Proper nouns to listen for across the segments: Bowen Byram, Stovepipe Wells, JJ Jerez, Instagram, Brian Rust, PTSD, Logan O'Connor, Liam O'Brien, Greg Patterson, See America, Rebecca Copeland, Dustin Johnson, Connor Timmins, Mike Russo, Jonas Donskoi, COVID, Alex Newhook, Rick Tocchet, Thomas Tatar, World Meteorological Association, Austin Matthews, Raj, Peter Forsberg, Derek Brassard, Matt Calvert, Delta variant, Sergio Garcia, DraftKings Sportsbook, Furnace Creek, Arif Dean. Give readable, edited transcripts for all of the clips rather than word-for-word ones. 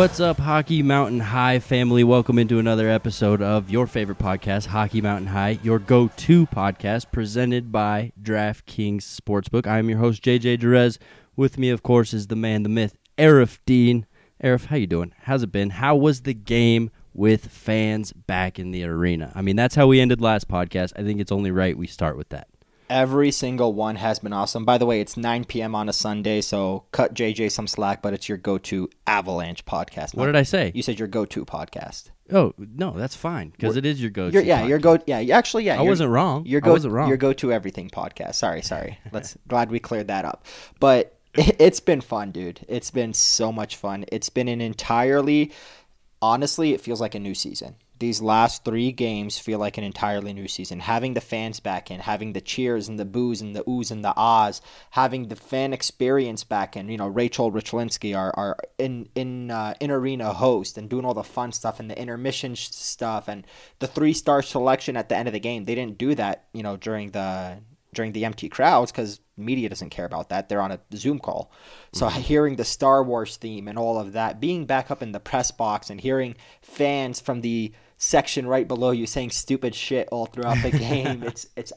What's up, Hockey Mountain High family? Welcome into another episode of your favorite podcast, Hockey Mountain High, your go-to podcast presented by DraftKings Sportsbook. I am your host, JJ Jerez. With me, of course, is the man, the myth, Arif Dean. Arif, how you doing? How's it been? How was the game with fans back in the arena? I mean, that's how we ended last podcast. I think it's only right we start with that. Every single one has been awesome. By the way, it's 9 p.m. on a Sunday, so cut JJ some slack, but it's your go-to Avalanche podcast. What did I say? You said your go-to podcast. Oh, no, that's fine, because it is your go-to podcast. Yeah, I wasn't wrong. Your go-to everything podcast. Sorry. Glad we cleared that up. But it's been fun, dude. It's been so much fun. It's been an entirely, honestly, it feels like a new season. These last three games feel like an entirely new season. Having the fans back in, having the cheers and the boos and the oohs and the ahs, having the fan experience back in, you know, Rachel Richlinski, our in-arena host, and doing all the fun stuff and the intermission stuff and the three-star selection at the end of the game. They didn't do that, you know, during the empty crowds because media doesn't care about that. They're on a Zoom call. So hearing the Star Wars theme and all of that, being back up in the press box and hearing fans from the section right below you saying stupid shit all throughout the game.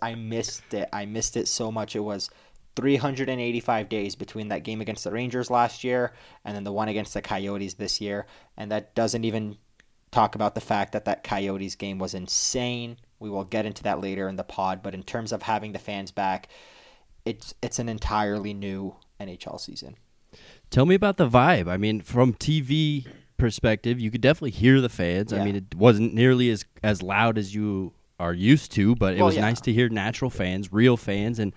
I missed it. I missed it so much. It was 385 days between that game against the Rangers last year and then the one against the Coyotes this year. And that doesn't even talk about the fact that Coyotes game was insane. We will get into that later in the pod. But in terms of having the fans back, it's an entirely new NHL season. Tell me about the vibe. I mean, from TV perspective, you could definitely hear the fans. Yeah. I mean, it wasn't nearly as loud as you are used to, but it was nice to hear natural fans, real fans, and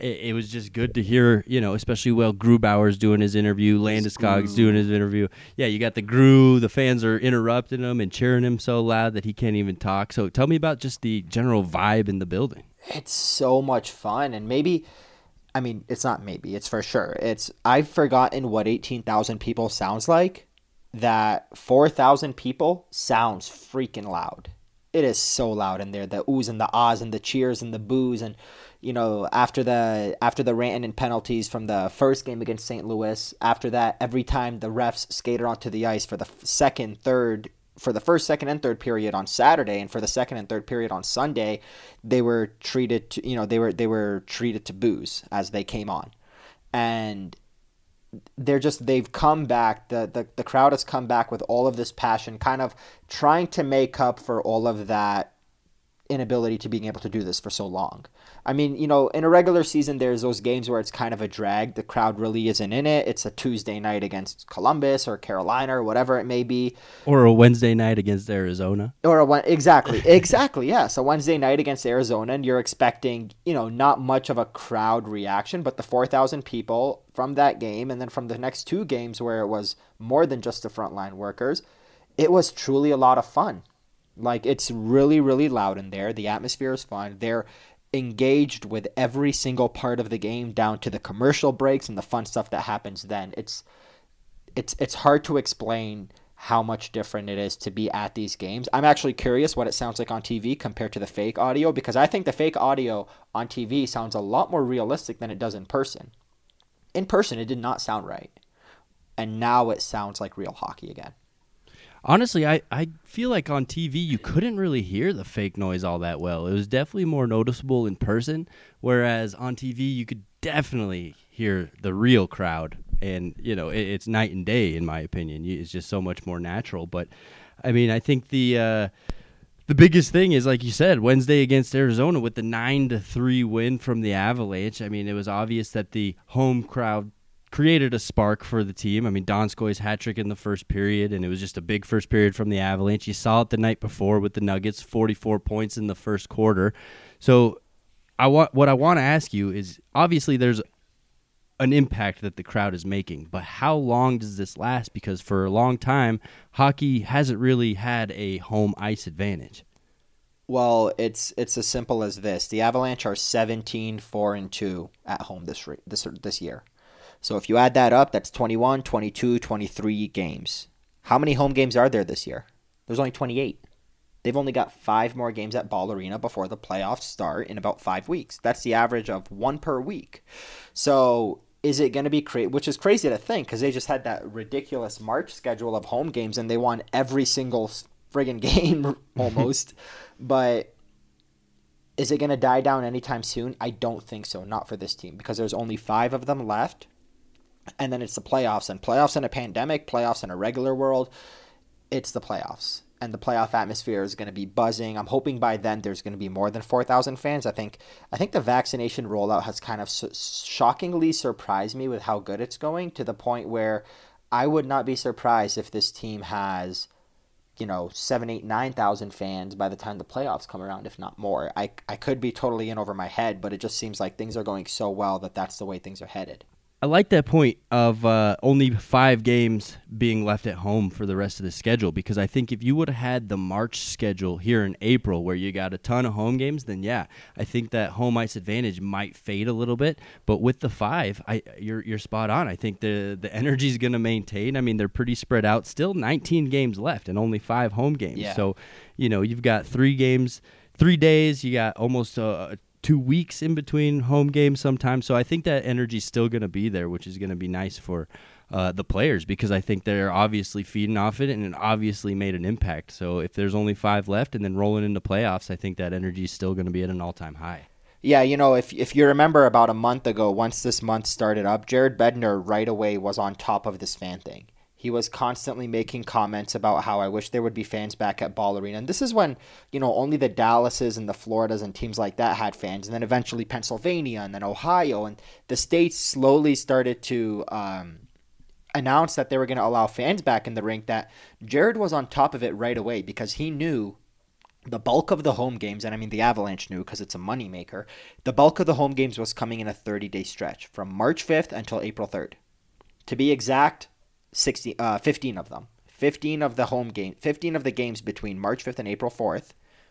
it was just good to hear, you know, especially while Grubauer's doing his interview, Landeskog's doing his interview. Yeah, you got the Gru, the fans are interrupting him and cheering him so loud that he can't even talk. So tell me about just the general vibe in the building. It's so much fun, and it's for sure. I've forgotten what 18,000 people sounds like. That 4,000 people sounds freaking loud. It is so loud in there. The oohs and the ahs and the cheers and the boos, and you know, after the rant and penalties from the first game against St. Louis. After that, every time the refs skated onto the ice for the first, second, and third period on Saturday, and for the second and third period on Sunday, they were treated to, you know, they were treated to boos as they came on, and they've come back. The crowd has come back with all of this passion, kind of trying to make up for all of that inability to being able to do this for so long. I mean, you know, in a regular season, there's those games where it's kind of a drag. The crowd really isn't in it. It's a Tuesday night against Columbus or Carolina or whatever it may be. Or a Wednesday night against Arizona. Exactly, yes. A Wednesday night against Arizona, and you're expecting, you know, not much of a crowd reaction, but the 4,000 people from that game and then from the next two games where it was more than just the frontline workers, it was truly a lot of fun. Like, it's really, really loud in there. The atmosphere is fun. They're engaged with every single part of the game down to the commercial breaks and the fun stuff that happens then. It's hard to explain how much different it is to be at these games. I'm actually curious what it sounds like on TV compared to the fake audio, because I think the fake audio on TV sounds a lot more realistic than it does in person. In person, it did not sound right. And now it sounds like real hockey again. Honestly, I feel like on TV you couldn't really hear the fake noise all that well. It was definitely more noticeable in person, whereas on TV you could definitely hear the real crowd. And, you know, it's night and day, in my opinion. It's just so much more natural. But, I mean, I think the biggest thing is, like you said, Wednesday against Arizona with the 9-3 win from the Avalanche. I mean, it was obvious that the home crowd created a spark for the team. I mean, Donskoi's hat trick in the first period, and it was just a big first period from the Avalanche. You saw it the night before with the Nuggets, 44 points in the first quarter. So what I want to ask you is, obviously there's an impact that the crowd is making, but how long does this last? Because for a long time, hockey hasn't really had a home ice advantage. Well, it's as simple as this. The Avalanche are 17-4-2 at home this year. So if you add that up, that's 21, 22, 23 games. How many home games are there this year? There's only 28. They've only got 5 more games at Ball Arena before the playoffs start in about 5 weeks. That's the average of 1 per week. So Is it going to be crazy? Which is crazy to think because they just had that ridiculous March schedule of home games and they won every single friggin' game almost. But is it going to die down anytime soon? I don't think so. Not for this team because there's only 5 of them left. And then it's the playoffs, and playoffs in a pandemic, playoffs in a regular world. It's the playoffs, and the playoff atmosphere is going to be buzzing. I'm hoping by then there's going to be more than 4,000 fans. I think the vaccination rollout has kind of shockingly surprised me with how good it's going, to the point where I would not be surprised if this team has, 7, 8, 9,000 fans by the time the playoffs come around, if not more. I could be totally in over my head, but it just seems like things are going so well that that's the way things are headed. I like that point of only 5 games being left at home for the rest of the schedule, because I think if you would have had the March schedule here in April where you got a ton of home games, then yeah, I think that home ice advantage might fade a little bit. But with the 5, you're spot on. I think the energy is going to maintain. I mean, they're pretty spread out. Still 19 games left and only 5 home games. Yeah. So, you've got 3 games, 3 days. You got almost a 2 weeks in between home games sometimes. So I think that energy's still going to be there, which is going to be nice for the players, because I think they're obviously feeding off it and it obviously made an impact. So if there's only 5 left and then rolling into playoffs, I think that energy is still going to be at an all-time high. Yeah, if you remember about a month ago, once this month started up, Jared Bednar right away was on top of this fan thing. He was constantly making comments about how I wish there would be fans back at Ball Arena. And this is when, only the Dallases and the Floridas and teams like that had fans. And then eventually Pennsylvania and then Ohio. And the states slowly started to announce that they were going to allow fans back in the rink. That Jared was on top of it right away because he knew the bulk of the home games, and I mean the Avalanche knew because it's a moneymaker, the bulk of the home games was coming in a 30-day stretch from March 5th until April 3rd. To be exact, 15 of them. 15 of the home game, 15 of the games between March 5th and April 4th,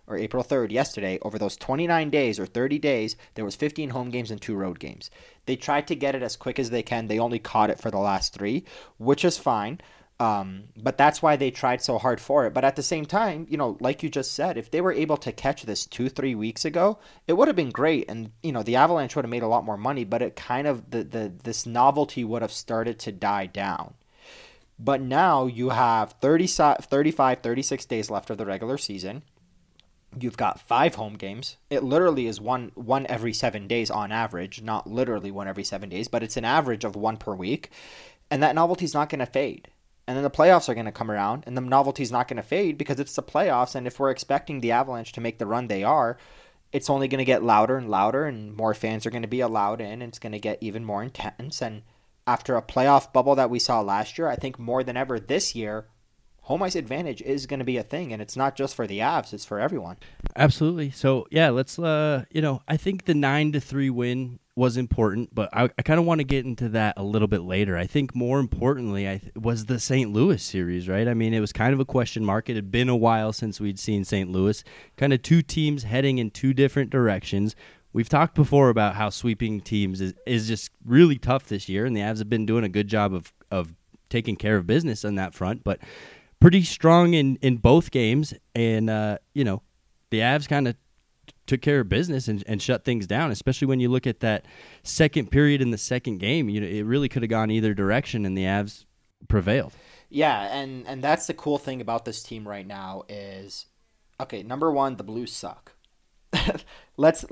or April 3rd yesterday, over those 29 days or 30 days, there was 15 home games and 2 road games. They tried to get it as quick as they can. They only caught it for the last 3, which is fine. But that's why they tried so hard for it. But at the same time, like you just said, if they were able to catch this 2-3 weeks ago, it would have been great. And, the Avalanche would have made a lot more money, but it kind of, this novelty would have started to die down. But now you have 35, 36 days left of the regular season. You've got 5 home games. It literally is one every 7 days on average. Not literally one every 7 days, but it's an average of 1 per week. And that novelty's not going to fade. And then the playoffs are going to come around, and the novelty's not going to fade because it's the playoffs. And if we're expecting the Avalanche to make the run they are, it's only going to get louder and louder, and more fans are going to be allowed in, and it's going to get even more intense. And after a playoff bubble that we saw last year, I think more than ever this year, home ice advantage is going to be a thing, and it's not just for the Avs, it's for everyone. Absolutely. So, yeah, let's, I think the 9-3 win was important, but I kind of want to get into that a little bit later. I think more importantly was the St. Louis series, right? I mean, it was kind of a question mark. It had been a while since we'd seen St. Louis. Kind of 2 teams heading in 2 different directions. We've talked before about how sweeping teams is just really tough this year, and the Avs have been doing a good job of taking care of business on that front, but pretty strong in both games. And, the Avs kind of took care of business and shut things down, especially when you look at that second period in the second game. It really could have gone either direction, and the Avs prevailed. Yeah, and that's the cool thing about this team right now is, okay, number one, the Blues suck. Let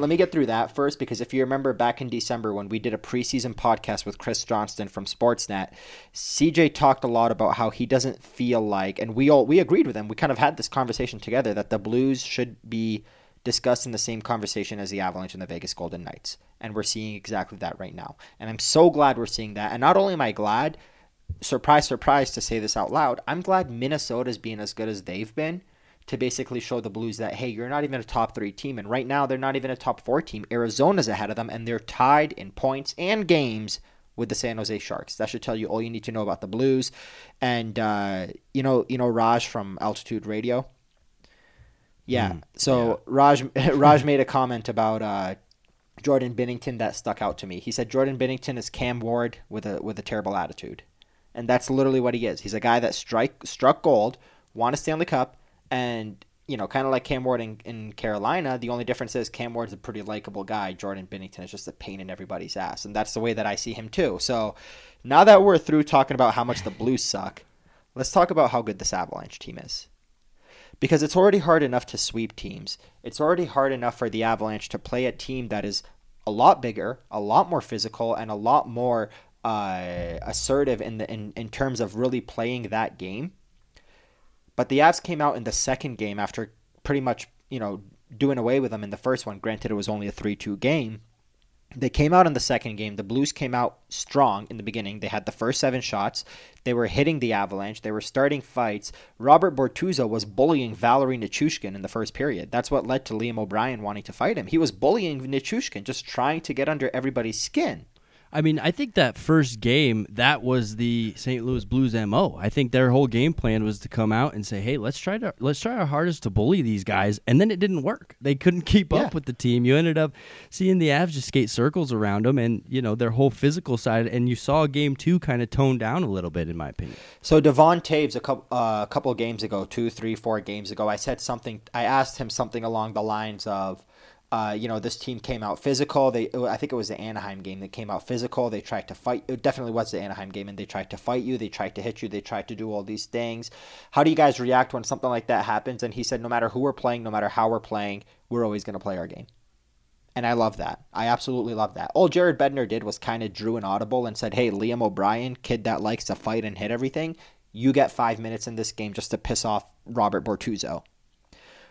me get through that first, because if you remember back in December when we did a preseason podcast with Chris Johnston from Sportsnet, CJ talked a lot about how he doesn't feel like, and we agreed with him. We kind of had this conversation together that the Blues should be discussed in the same conversation as the Avalanche and the Vegas Golden Knights, and we're seeing exactly that right now. And I'm so glad we're seeing that. And not only am I glad, surprise, surprise, to say this out loud, I'm glad Minnesota's being as good as they've been, to basically show the Blues that, hey, you're not even a top 3 team. And right now, they're not even a top 4 team. Arizona's ahead of them, and they're tied in points and games with the San Jose Sharks. That should tell you all you need to know about the Blues. And, Raj from Altitude Radio? Yeah. So Raj made a comment about Jordan Binnington that stuck out to me. He said, Jordan Binnington is Cam Ward with a terrible attitude. And that's literally what he is. He's a guy that struck gold, won a Stanley Cup, and you know, kind of like Cam Ward in Carolina, the only difference is Cam Ward's a pretty likable guy. Jordan Binnington is just a pain in everybody's ass, and that's the way that I see him too. So now that we're through talking about how much the Blues suck, let's talk about how good this Avalanche team is. Because it's already hard enough to sweep teams. It's already hard enough for the Avalanche to play a team that is a lot bigger, a lot more physical, and a lot more assertive in terms of really playing that game. But the Avs came out in the second game after pretty much, you know, doing away with them in the first one. Granted, it was only a 3-2 game. They came out in the second game. The Blues came out strong in the beginning. They had the first 7 shots. They were hitting the Avalanche. They were starting fights. Robert Bortuzzo was bullying Valeri Nichushkin in the first period. That's what led to Liam O'Brien wanting to fight him. He was bullying Nichushkin, just trying to get under everybody's skin. I mean, I think that first game, that was the St. Louis Blues MO. I think their whole game plan was to come out and say, "Hey, let's try our hardest to bully these guys," and then it didn't work. They couldn't keep up with the team. You ended up seeing the Avs just skate circles around them, and you know their whole physical side. And you saw game 2 kind of toned down a little bit, in my opinion. So Devon Taves, a couple games ago, 2, 3, 4 games ago, I said something. I asked him something along the lines of, you know, this team came out physical. I think it was the Anaheim game that came out physical. They tried to fight. It definitely was the Anaheim game, and they tried to fight you. They tried to hit you. They tried to do all these things. How do you guys react when something like that happens? And he said, no matter who we're playing, no matter how we're playing, we're always going to play our game. And I love that. I absolutely love that. All Jared Bednar did was kind of drew an audible and said, hey, Liam O'Brien, kid that likes to fight and hit everything, you get 5 minutes in this game just to piss off Robert Bortuzzo.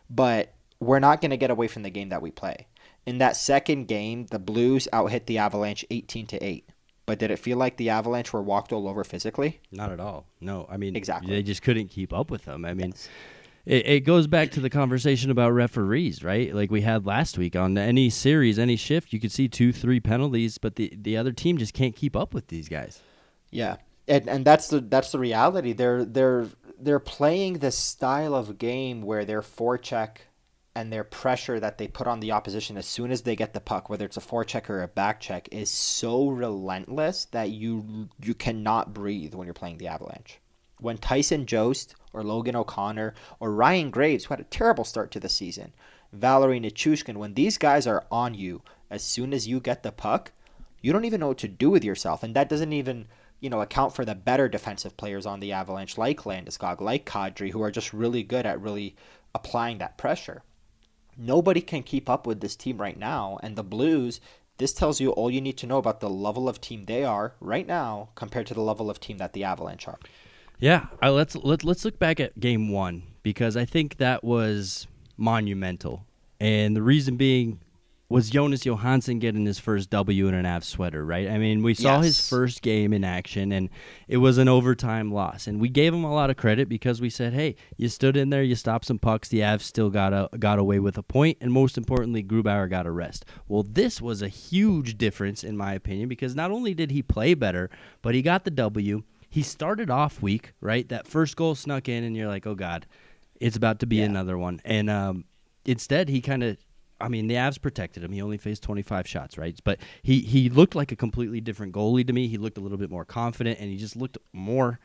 But we're not going to get away from the game that we play. In that second game, the Blues out-hit the Avalanche 18-8. But did it feel like the Avalanche were walked all over physically? Not at all. No, I mean, exactly. They just couldn't keep up with them. I mean, it goes back to the conversation about referees, right? Like we had last week on any series, any shift, you could see 2-3 penalties, but the other team just can't keep up with these guys. Yeah, and that's the reality. They're playing this style of game where their forecheck and their pressure that they put on the opposition as soon as they get the puck, whether it's a forecheck or a backcheck, is so relentless that you cannot breathe when you're playing the Avalanche. When Tyson Jost or Logan O'Connor or Ryan Graves, who had a terrible start to the season, Valeri Nichushkin, when these guys are on you, as soon as you get the puck, you don't even know what to do with yourself. And that doesn't even, you know, account for the better defensive players on the Avalanche, like Landeskog, like Kadri, who are just really good at really applying that pressure. Nobody can keep up with this team right now. And the Blues, this tells you all you need to know about the level of team they are right now compared to the level of team that the Avalanche are. Yeah, let's look back at game 1 because I think that was monumental. And the reason being was Jonas Johansson getting his first W in an Avs sweater, right? I mean, we saw his first game in action, and it was an overtime loss. And we gave him a lot of credit because we said, hey, you stood in there, you stopped some pucks, the Avs still got away with a point, and most importantly, Grubauer got a rest. Well, this was a huge difference, in my opinion, because not only did he play better, but he got the W. He started off weak, right? That first goal snuck in, and you're like, oh, God, it's about to be another one. And instead, he kind of, I mean, the Avs protected him. He only faced 25 shots, right? But he looked like a completely different goalie to me. He looked a little bit more confident, and he just looked more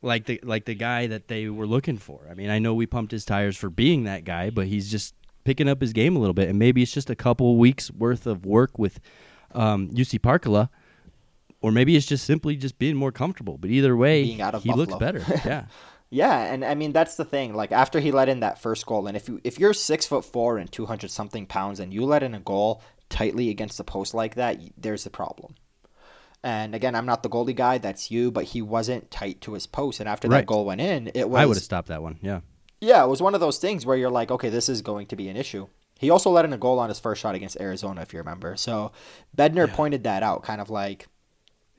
like the guy that they were looking for. I mean, I know we pumped his tires for being that guy, but he's just picking up his game a little bit, and maybe it's just a couple weeks' worth of work with UC Parkala, or maybe it's just simply just being more comfortable. But either way, he looks better. Yeah. Yeah, and I mean, that's the thing. Like, after he let in that first goal, and if you're 6'4" and 200-something pounds and you let in a goal tightly against the post like that, there's a problem. And again, I'm not the goalie guy, that's you, but he wasn't tight to his post. And after that goal went in, it was... I would have stopped that one, yeah. Yeah, it was one of those things where you're like, okay, this is going to be an issue. He also let in a goal on his first shot against Arizona, if you remember. So Bednar pointed that out, kind of like...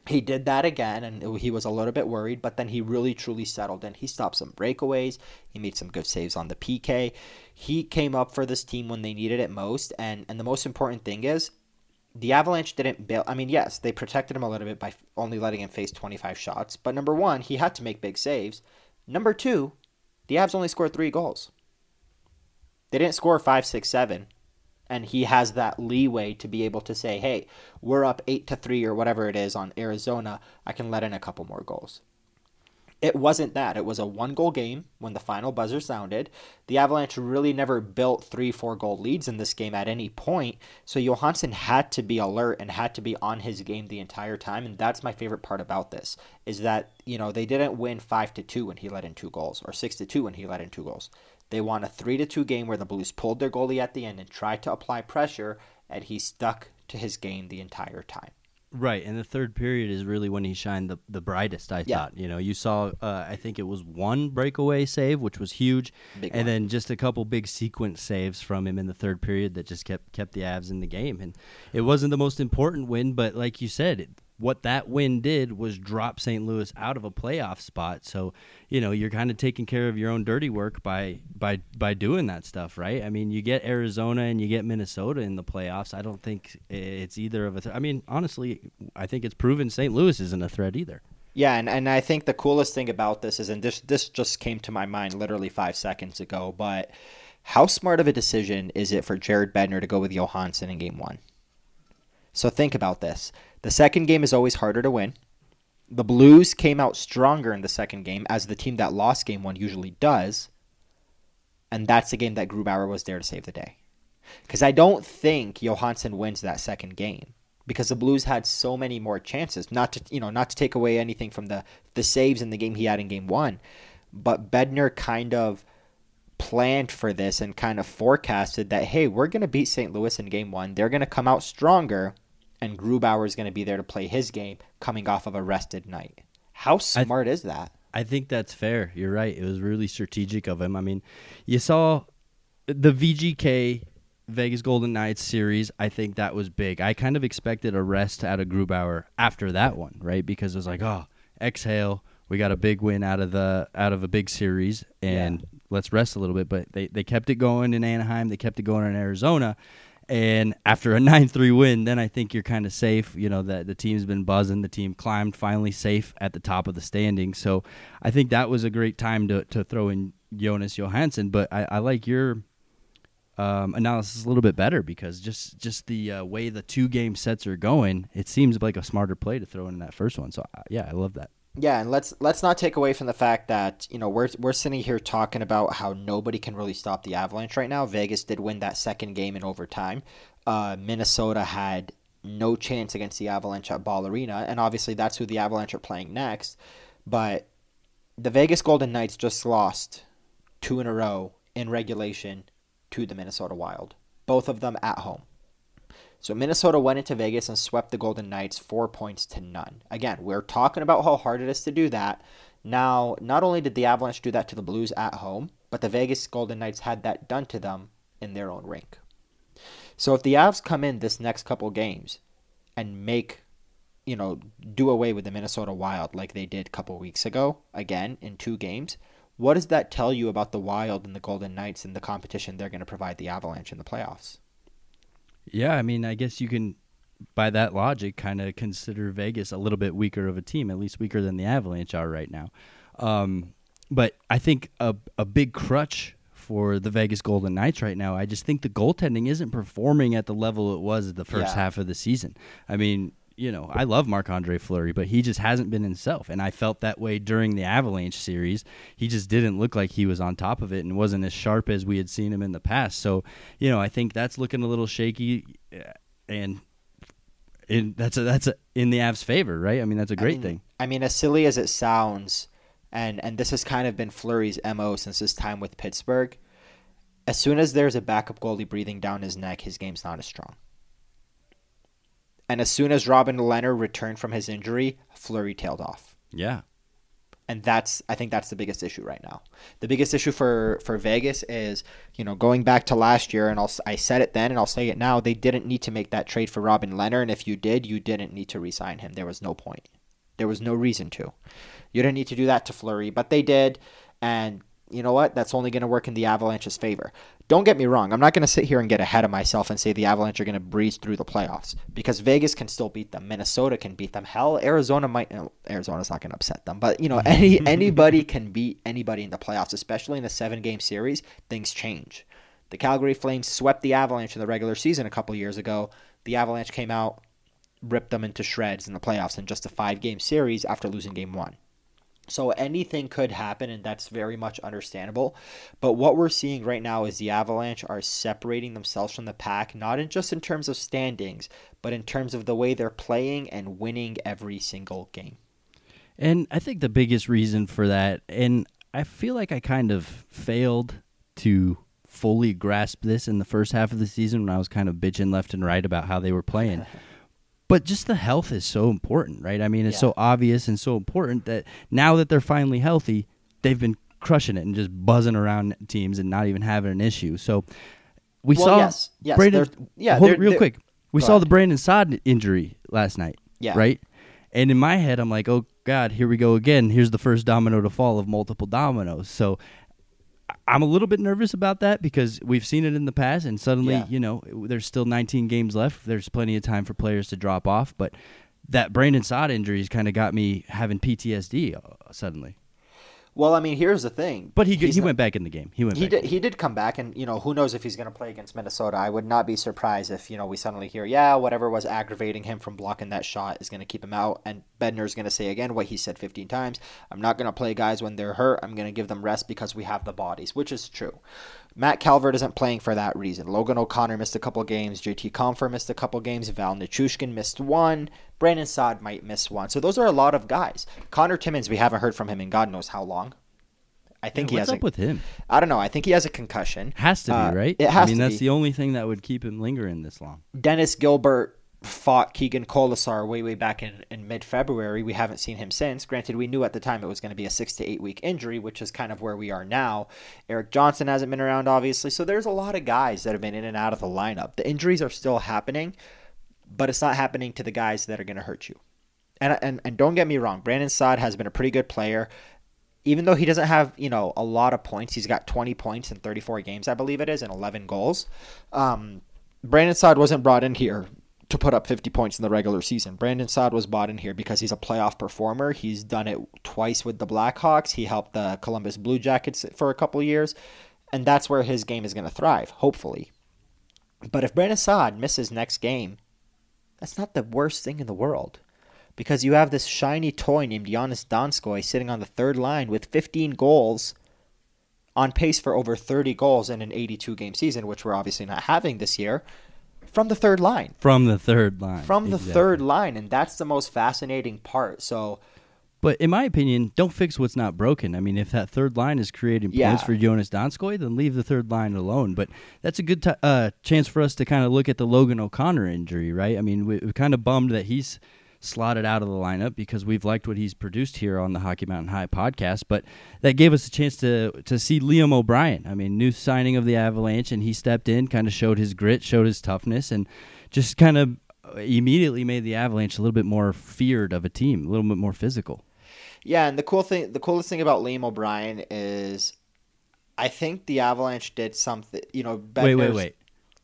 He did that again, and he was a little bit worried, but then he really, truly settled in. He stopped some breakaways. He made some good saves on the PK. He came up for this team when they needed it most, and the most important thing is the Avalanche didn't bail. I mean, yes, they protected him a little bit by only letting him face 25 shots, but number 1, he had to make big saves. Number 2, the Avs only scored 3 goals. They didn't score 5, 6, 7. And he has that leeway to be able to say, hey, we're up 8-3 or whatever it is on Arizona. I can let in a couple more goals. It wasn't that. It was a one-goal game when the final buzzer sounded. The Avalanche really never built 3-4-goal leads in this game at any point, so Johansson had to be alert and had to be on his game the entire time, and that's my favorite part about this, is that, you know, they didn't win 5-2 when he let in 2 goals or 6-2 when he let in 2 goals. They won a 3-2 game where the Blues pulled their goalie at the end and tried to apply pressure, and he stuck to his game the entire time. Right, and the third period is really when he shined the brightest, I thought. You know, you saw, I think it was 1 breakaway save, which was huge, big one. Then just a couple big sequence saves from him in the third period that just kept the Avs in the game. And it wasn't the most important win, but like you said, what that win did was drop St. Louis out of a playoff spot. So, you know, you're kind of taking care of your own dirty work by doing that stuff, right? I mean, you get Arizona and you get Minnesota in the playoffs. I don't think it's either of a I mean, honestly, I think it's proven St. Louis isn't a threat either. Yeah, and I think the coolest thing about this is, and this just came to my mind literally 5 seconds ago, but how smart of a decision is it for Jared Bednar to go with Johansson in game one? So think about this. The second game is always harder to win. The Blues came out stronger in the second game, as the team that lost game one usually does. And that's the game that Grubauer was there to save the day. Because I don't think Johansson wins that second game, because the Blues had so many more chances. Not to take away anything from the saves in the game he had in game one. But Bednar kind of planned for this and kind of forecasted that, hey, we're going to beat St. Louis in game one. They're going to come out stronger, and Grubauer is going to be there to play his game coming off of a rested night. How smart is that? I think that's fair. You're right. It was really strategic of him. I mean, you saw the VGK Vegas Golden Knights series. I think that was big. I kind of expected a rest out of Grubauer after that one, right? Because it was like, oh, exhale. We got a big win out of a big series, and let's rest a little bit. But they kept it going in Anaheim. They kept it going in Arizona. And after a 9-3 win, then I think you're kind of safe. You know, that the team's been buzzing. The team climbed, finally safe at the top of the standings. So I think that was a great time to throw in Jonas Johansson. But I like your analysis a little bit better, because just the way the 2-game sets are going, it seems like a smarter play to throw in that first one. So, I love that. Yeah, and let's not take away from the fact that, you know, we're sitting here talking about how nobody can really stop the Avalanche right now. Vegas did win that second game in overtime. Minnesota had no chance against the Avalanche at Ball Arena, and obviously that's who the Avalanche are playing next. But the Vegas Golden Knights just lost 2 in a row in regulation to the Minnesota Wild, both of them at home. So Minnesota went into Vegas and swept the Golden Knights 4-0. Again, we're talking about how hard it is to do that. Now, not only did the Avalanche do that to the Blues at home, but the Vegas Golden Knights had that done to them in their own rink. So if the Avs come in this next couple games and do away with the Minnesota Wild like they did a couple weeks ago, again, in 2 games, what does that tell you about the Wild and the Golden Knights and the competition they're going to provide the Avalanche in the playoffs? Yeah, I mean, I guess you can, by that logic, kind of consider Vegas a little bit weaker of a team, at least weaker than the Avalanche are right now. But I think a big crutch for the Vegas Golden Knights right now, I just think the goaltending isn't performing at the level it was the first half of the season. I mean, you know, I love Marc-Andre Fleury, but he just hasn't been himself, and I felt that way during the Avalanche series. He just didn't look like he was on top of it and wasn't as sharp as we had seen him in the past. So, you know, I think that's looking a little shaky, and that's in the Avs' favor, right? I mean, that's a great thing. I mean, as silly as it sounds, and this has kind of been Fleury's MO since his time with Pittsburgh, as soon as there's a backup goalie breathing down his neck, his game's not as strong. And as soon as Robin Lehner returned from his injury, Fleury tailed off. Yeah. And I think that's the biggest issue right now. The biggest issue for Vegas is, you know, going back to last year, and I said it then and I'll say it now, they didn't need to make that trade for Robin Lehner. And if you did, you didn't need to re-sign him. There was no point. There was no reason to. You didn't need to do that to Fleury, but they did. And you know what? That's only going to work in the Avalanche's favor. Don't get me wrong. I'm not going to sit here and get ahead of myself and say the Avalanche are going to breeze through the playoffs, because Vegas can still beat them. Minnesota can beat them. Hell, Arizona's not going to upset them. But, you know, anybody can beat anybody in the playoffs, especially in a 7-game series. Things change. The Calgary Flames swept the Avalanche in the regular season a couple years ago. The Avalanche came out, ripped them into shreds in the playoffs in just a 5-game series after losing game one. So anything could happen, and that's very much understandable. But what we're seeing right now is the Avalanche are separating themselves from the pack, not in just in terms of standings, but in terms of the way they're playing and winning every single game. And I think the biggest reason for that, and I feel like I kind of failed to fully grasp this in the first half of the season when I was kind of bitching left and right about how they were playing. But just the health is so important, right? I mean, it's so obvious and so important that now that they're finally healthy, they've been crushing it and just buzzing around teams and not even having an issue. So we saw Brandon. Yeah, real quick, we saw the Brandon Saad injury last night, right? And in my head, I'm like, oh God, here we go again. Here's the first domino to fall of multiple dominoes. So I'm a little bit nervous about that because we've seen it in the past, and suddenly, you know, there's still 19 games left. There's plenty of time for players to drop off, but that Brandon Saad injury has kind of got me having PTSD suddenly. Well, I mean, here's the thing. But he went back in the game. He did come back, and, you know, who knows if he's going to play against Minnesota. I would not be surprised if, you know, we suddenly hear, whatever was aggravating him from blocking that shot is going to keep him out, and Bednar's going to say again what he said 15 times. I'm not going to play guys when they're hurt. I'm going to give them rest because we have the bodies, which is true. Matt Calvert isn't playing for that reason. Logan O'Connor missed a couple games. JT Compher missed a couple games. Valeri Nichushkin missed one. Brandon Saad might miss one. So those are a lot of guys. Connor Timmins, we haven't heard from him in God knows how long. I think he has. What's up with him? I don't know. I think he has a concussion. Has to be, right? It has to be. I mean, that's the only thing that would keep him lingering this long. Dennis Gilbert fought Keegan Colasar way back in mid-February. We haven't seen him since. Granted, we knew at the time it was going to be a 6 to 8 week injury, which is kind of where we are now. Eric Johnson hasn't been around, obviously. So there's a lot of guys that have been in and out of the lineup. The injuries are still happening, but it's not happening to the guys that are going to hurt you. And don't get me wrong, Brandon Saad has been a pretty good player. Even though he doesn't have, you know, a lot of points, he's got 20 points in 34 games, I believe it is, and 11 goals. Brandon Saad wasn't brought in here to put up 50 points in the regular season. Brandon Saad was bought in here because he's a playoff performer. He's done it twice with the Blackhawks. He helped the Columbus Blue Jackets for a couple years, and that's where his game is going to thrive, hopefully. But if Brandon Saad misses next game, that's not the worst thing in the world because you have this shiny toy named Jonas Donskoi sitting on the third line with 15 goals on pace for over 30 goals in an 82-game season, which we're obviously not having this year. From the third line. Exactly. And that's the most fascinating part. So, but in my opinion, don't fix what's not broken. I mean, if that third line is creating points for Jonas Donskoi, then leave the third line alone. But that's a good chance for us to kind of look at the Logan O'Connor injury, right? I mean, we're kind of bummed that he's slotted out of the lineup because we've liked what he's produced here on the Hockey Mountain High podcast, but that gave us a chance to see Liam O'Brien. I mean, new signing of the Avalanche, and he stepped in, kind of showed his grit, showed his toughness, and just kind of immediately made the Avalanche a little bit more feared of a team, a little bit more physical. Yeah, and the coolest thing about Liam O'Brien is I think the Avalanche did something, you know, Wait.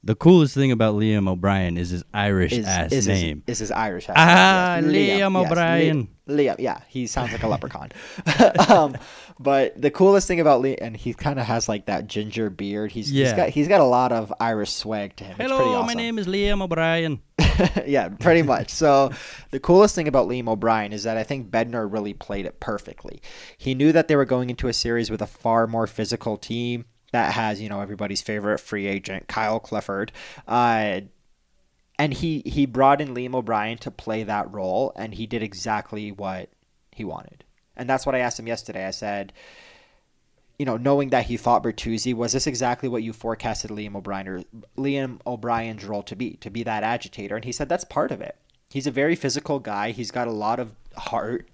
The coolest thing about Liam O'Brien is his Irish-ass name. Is his Irish-ass name. Liam O'Brien. Yes, Liam, he sounds like a leprechaun. But the coolest thing about Liam, and he kind of has like that ginger beard. He's got a lot of Irish swag to him. Hello, it's pretty awesome. My name is Liam O'Brien. Yeah, pretty much. So the coolest thing about Liam O'Brien is that I think Bednar really played it perfectly. He knew that they were going into a series with a far more physical team that has, you know, everybody's favorite free agent, Kyle Clifford. And he brought in Liam O'Brien to play that role, and he did exactly what he wanted. And that's what I asked him yesterday. I said, you know, knowing that he fought Bertuzzi, was this exactly what you forecasted Liam O'Brien's role to be that agitator? And he said that's part of it. He's a very physical guy. He's got a lot of heart.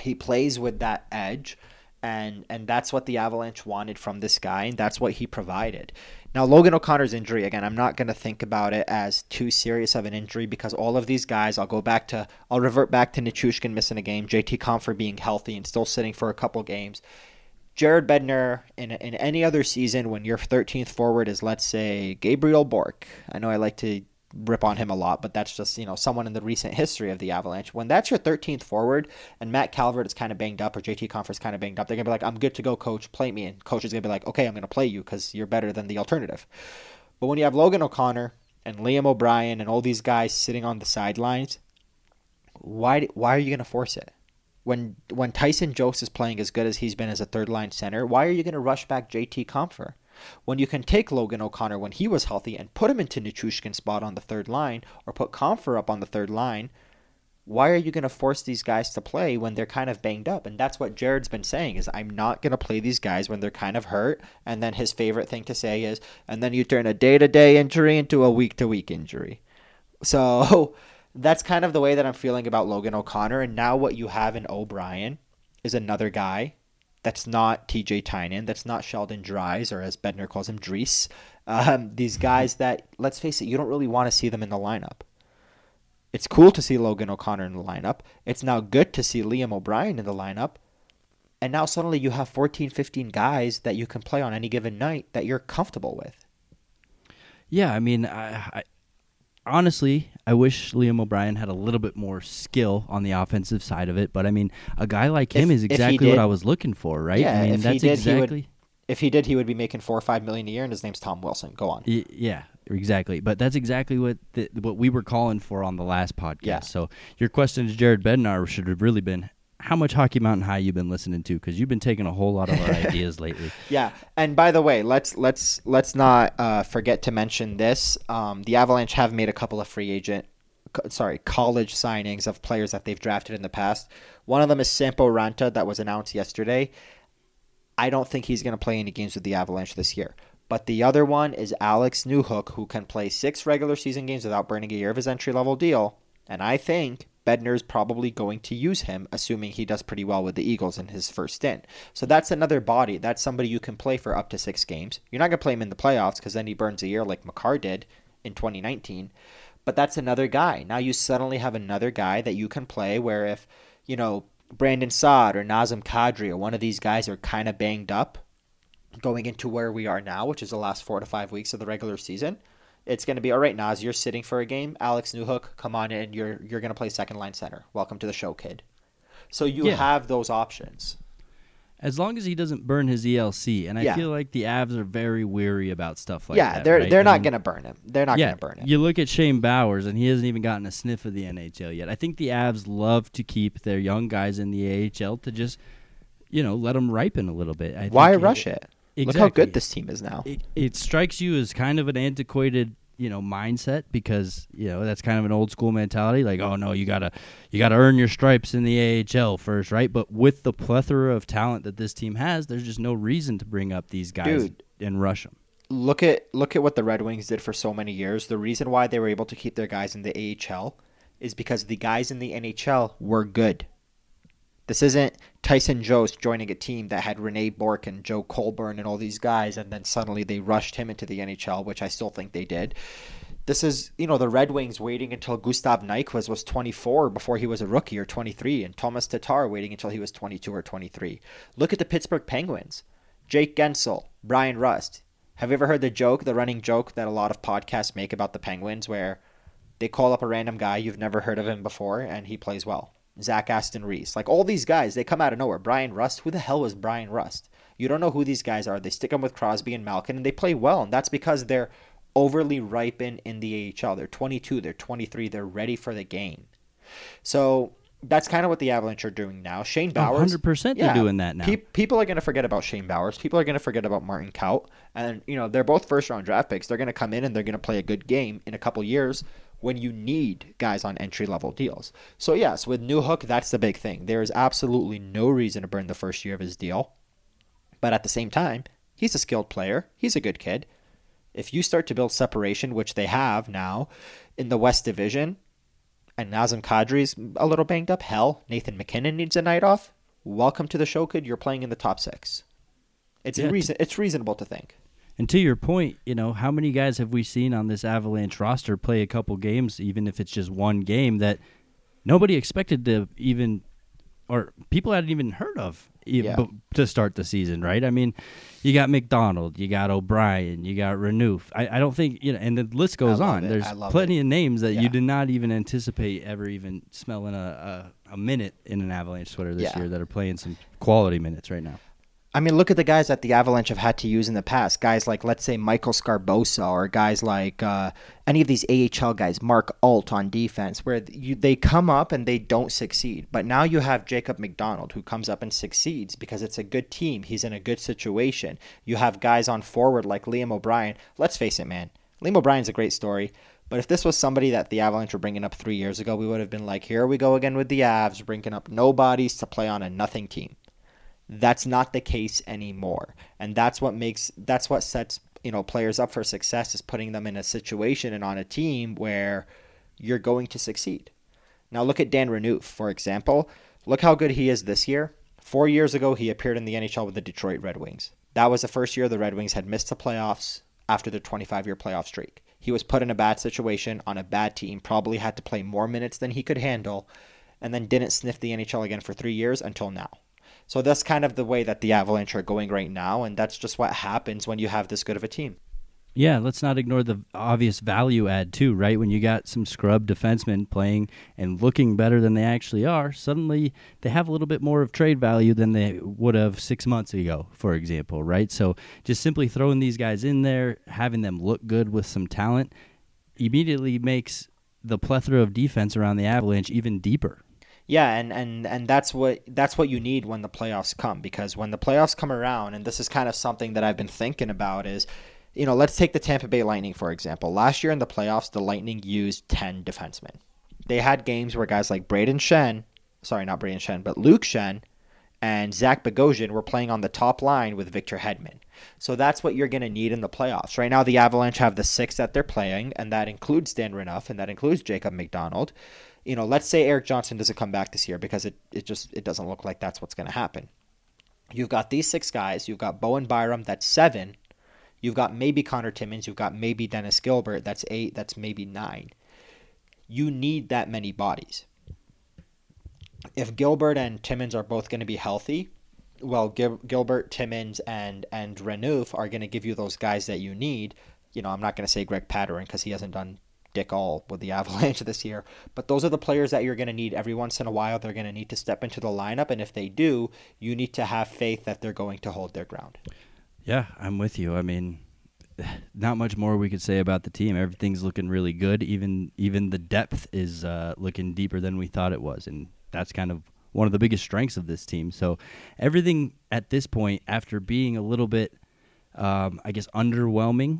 He plays with that edge. And that's what the Avalanche wanted from this guy, and that's what he provided. Now, Logan O'Connor's injury, again, I'm not going to think about it as too serious of an injury because all of these guys, I'll revert back to Nichushkin missing a game, JT Compher being healthy and still sitting for a couple games. Jared Bednar, in any other season, when your 13th forward is, let's say, Gabriel Bork. I know I like to rip on him a lot, but that's just, you know, someone in the recent history of the Avalanche. When that's your 13th forward and Matt Calvert is kind of banged up or JT Compher is kind of banged up, they're going to be like, I'm good to go, coach, play me. And coach is going to be like, okay, I'm going to play you because you're better than the alternative. But when you have Logan O'Connor and Liam O'Brien and all these guys sitting on the sidelines, why are you going to force it? when Tyson Jost is playing as good as he's been as a third-line center, why are you going to rush back JT Compher? When you can take Logan O'Connor when he was healthy and put him into Nichushkin's spot on the third line or put Compher up on the third line, why are you going to force these guys to play when they're kind of banged up? And that's what Jared's been saying is, I'm not going to play these guys when they're kind of hurt. And then his favorite thing to say is, and then you turn a day-to-day injury into a week-to-week injury. So that's kind of the way that I'm feeling about Logan O'Connor. And now what you have in O'Brien is another guy that's not TJ Tynan, that's not Sheldon Dries, or as Bednar calls him, Dries. These guys that, let's face it, you don't really want to see them in the lineup. It's cool to see Logan O'Connor in the lineup. It's now good to see Liam O'Brien in the lineup. And now suddenly you have 14, 15 guys that you can play on any given night that you're comfortable with. Yeah, I mean, honestly, I wish Liam O'Brien had a little bit more skill on the offensive side of it, but I mean, a guy like him is exactly what I was looking for, right? Yeah, I mean, if he did, he would be making $4 or $5 million a year, and his name's Tom Wilson. Go on. Yeah, exactly. But that's exactly what we were calling for on the last podcast. Yeah. So your question to Jared Bednar should have really been, how much Hockey Mountain High you've been listening to, because you've been taking a whole lot of our ideas lately. Yeah, and by the way, let's not forget to mention this. The Avalanche have made a couple of college signings of players that they've drafted in the past. One of them is Sampo Ranta that was announced yesterday. I don't think he's going to play any games with the Avalanche this year. But the other one is Alex Newhook, who can play 6 regular season games without burning a year of his entry-level deal, and I think Bednar's probably going to use him, assuming he does pretty well with the Eagles in his first stint. So that's another body. That's somebody you can play for up to 6 games. You're not going to play him in the playoffs because then he burns a year like Makar did in 2019. But that's another guy. Now you suddenly have another guy that you can play where if, you know, Brandon Saad or Nazem Kadri or one of these guys are kind of banged up going into where we are now, which is the last 4 to 5 weeks of the regular season, it's going to be, all right, Naz, you're sitting for a game. Alex Newhook, come on in. You're going to play second-line center. Welcome to the show, kid. So you have those options. As long as he doesn't burn his ELC, and I feel like the Avs are very weary about stuff like that. Yeah, they're not going to burn him. They're not going to burn him. You look at Shane Bowers, and he hasn't even gotten a sniff of the NHL yet. I think the Avs love to keep their young guys in the AHL to just, let them ripen a little bit. Why rush it? Exactly. Look how good this team is now. It strikes you as kind of an antiquated, mindset because, that's kind of an old school mentality. Like, oh no, you gotta earn your stripes in the AHL first, right? But with the plethora of talent that this team has, there's just no reason to bring up these guys and rush them. Look at what the Red Wings did for so many years. The reason why they were able to keep their guys in the AHL is because the guys in the NHL were good. This isn't Tyson Jost joining a team that had Renee Bork and Joe Colburn and all these guys, and then suddenly they rushed him into the NHL, which I still think they did. This is, the Red Wings waiting until Gustav Nyquist was 24 before he was a rookie, or 23, and Thomas Tatar waiting until he was 22 or 23. Look at the Pittsburgh Penguins. Jake Gensel, Brian Rust. Have you ever heard the running joke that a lot of podcasts make about the Penguins where they call up a random guy you've never heard of him before and he plays well? Zach Aston Reese, like all these guys, they come out of nowhere. Brian Rust, who the hell was Brian Rust? You don't know who these guys are. They stick them with Crosby and Malkin, and they play well, and that's because they're overly ripened in the AHL. They're 22, they're 23, they're ready for the game. So that's kind of what the Avalanche are doing now. Shane Bowers, 100% they're doing that now. People are going to forget about Shane Bowers. People are going to forget about Martin Kaut, and they're both first-round draft picks. They're going to come in and they're going to play a good game in a couple years when you need guys on entry-level deals. So yes, with Newhook, that's the big thing. There is absolutely no reason to burn the first year of his deal. But at the same time, he's a skilled player. He's a good kid. If you start to build separation, which they have now in the West Division, and Nazem Kadri's a little banged up, hell, Nathan McKinnon needs a night off, welcome to the show, kid. You're playing in the top 6. It's reasonable to think. And to your point, how many guys have we seen on this Avalanche roster play a couple games, even if it's just one game, that nobody expected to even, or people hadn't even heard of to start the season, right? I mean, you got McDonald, you got O'Brien, you got Renouf. I don't think, and the list goes on. There's plenty of names that you did not even anticipate ever even smelling a minute in an Avalanche sweater this year that are playing some quality minutes right now. I mean, look at the guys that the Avalanche have had to use in the past. Guys like, let's say, Michael Scarbosa, or guys like any of these AHL guys, Mark Alt on defense, where they come up and they don't succeed. But now you have Jacob McDonald, who comes up and succeeds because it's a good team. He's in a good situation. You have guys on forward like Liam O'Brien. Let's face it, man. Liam O'Brien's a great story. But if this was somebody that the Avalanche were bringing up 3 years ago, we would have been like, here we go again with the Avs, bringing up nobodies to play on a nothing team. That's not the case anymore. And that's what sets, you know, players up for success, is putting them in a situation and on a team where you're going to succeed. Now look at Dan Renouf, for example. Look how good he is this year. 4 years ago, he appeared in the NHL with the Detroit Red Wings. That was the first year the Red Wings had missed the playoffs after their 25-year playoff streak. He was put in a bad situation on a bad team, probably had to play more minutes than he could handle, and then didn't sniff the NHL again for 3 years until now. So that's kind of the way that the Avalanche are going right now, and that's just what happens when you have this good of a team. Yeah, let's not ignore the obvious value add too, right? When you got some scrub defensemen playing and looking better than they actually are, suddenly they have a little bit more of trade value than they would have 6 months ago, for example, right? So just simply throwing these guys in there, having them look good with some talent, immediately makes the plethora of defense around the Avalanche even deeper. Yeah, and that's what you need when the playoffs come, because when the playoffs come around, and this is kind of something that I've been thinking about, is, you know, let's take the Tampa Bay Lightning, for example. Last year in the playoffs, the Lightning used 10 defensemen. They had games where guys like Luke Shen and Zach Bogosian were playing on the top line with Victor Hedman. So that's what you're going to need in the playoffs. Right now, the Avalanche have the six that they're playing, and that includes Dan Renouf, and that includes Jacob McDonald. You know, let's say Eric Johnson doesn't come back this year, because it doesn't look like that's what's going to happen. You've got these six guys. You've got Bowen Byram, that's seven. You've got maybe Connor Timmins. You've got maybe Dennis Gilbert, that's eight. That's maybe nine. You need that many bodies. If Gilbert and Timmins are both going to be healthy, well, Gilbert, Timmins, and Renouf are going to give you those guys that you need. You know, I'm not going to say Greg Patterson, because he hasn't done dick all with the Avalanche this year, but those are the players that you're going to need. Every once in a while, they're going to need to step into the lineup, and if they do, you need to have faith that they're going to hold their ground. Yeah, I'm with you. I mean, not much more we could say about the team. Everything's looking really good. Even the depth is looking deeper than we thought it was, and that's kind of one of the biggest strengths of this team. So everything at this point, after being a little bit, underwhelming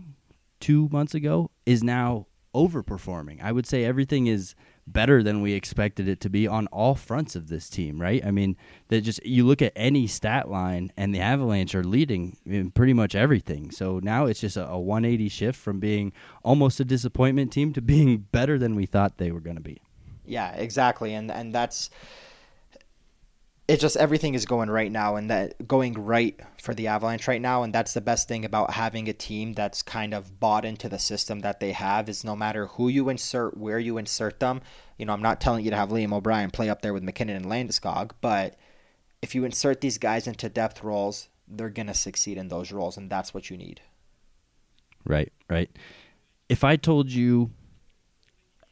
2 months ago, is now overperforming. I would say everything is better than we expected it to be on all fronts of this team, right? I mean, that just, you look at any stat line and the Avalanche are leading in pretty much everything. So now it's just a 180 shift from being almost a disappointment team to being better than we thought they were going to be. Yeah, exactly. And that's, it's just everything is going right now, and that going right for the Avalanche right now. And that's the best thing about having a team that's kind of bought into the system that they have, is no matter who you insert, where you insert them. You know, I'm not telling you to have Liam O'Brien play up there with McKinnon and Landeskog, but if you insert these guys into depth roles, they're going to succeed in those roles. And that's what you need. Right. Right. If I told you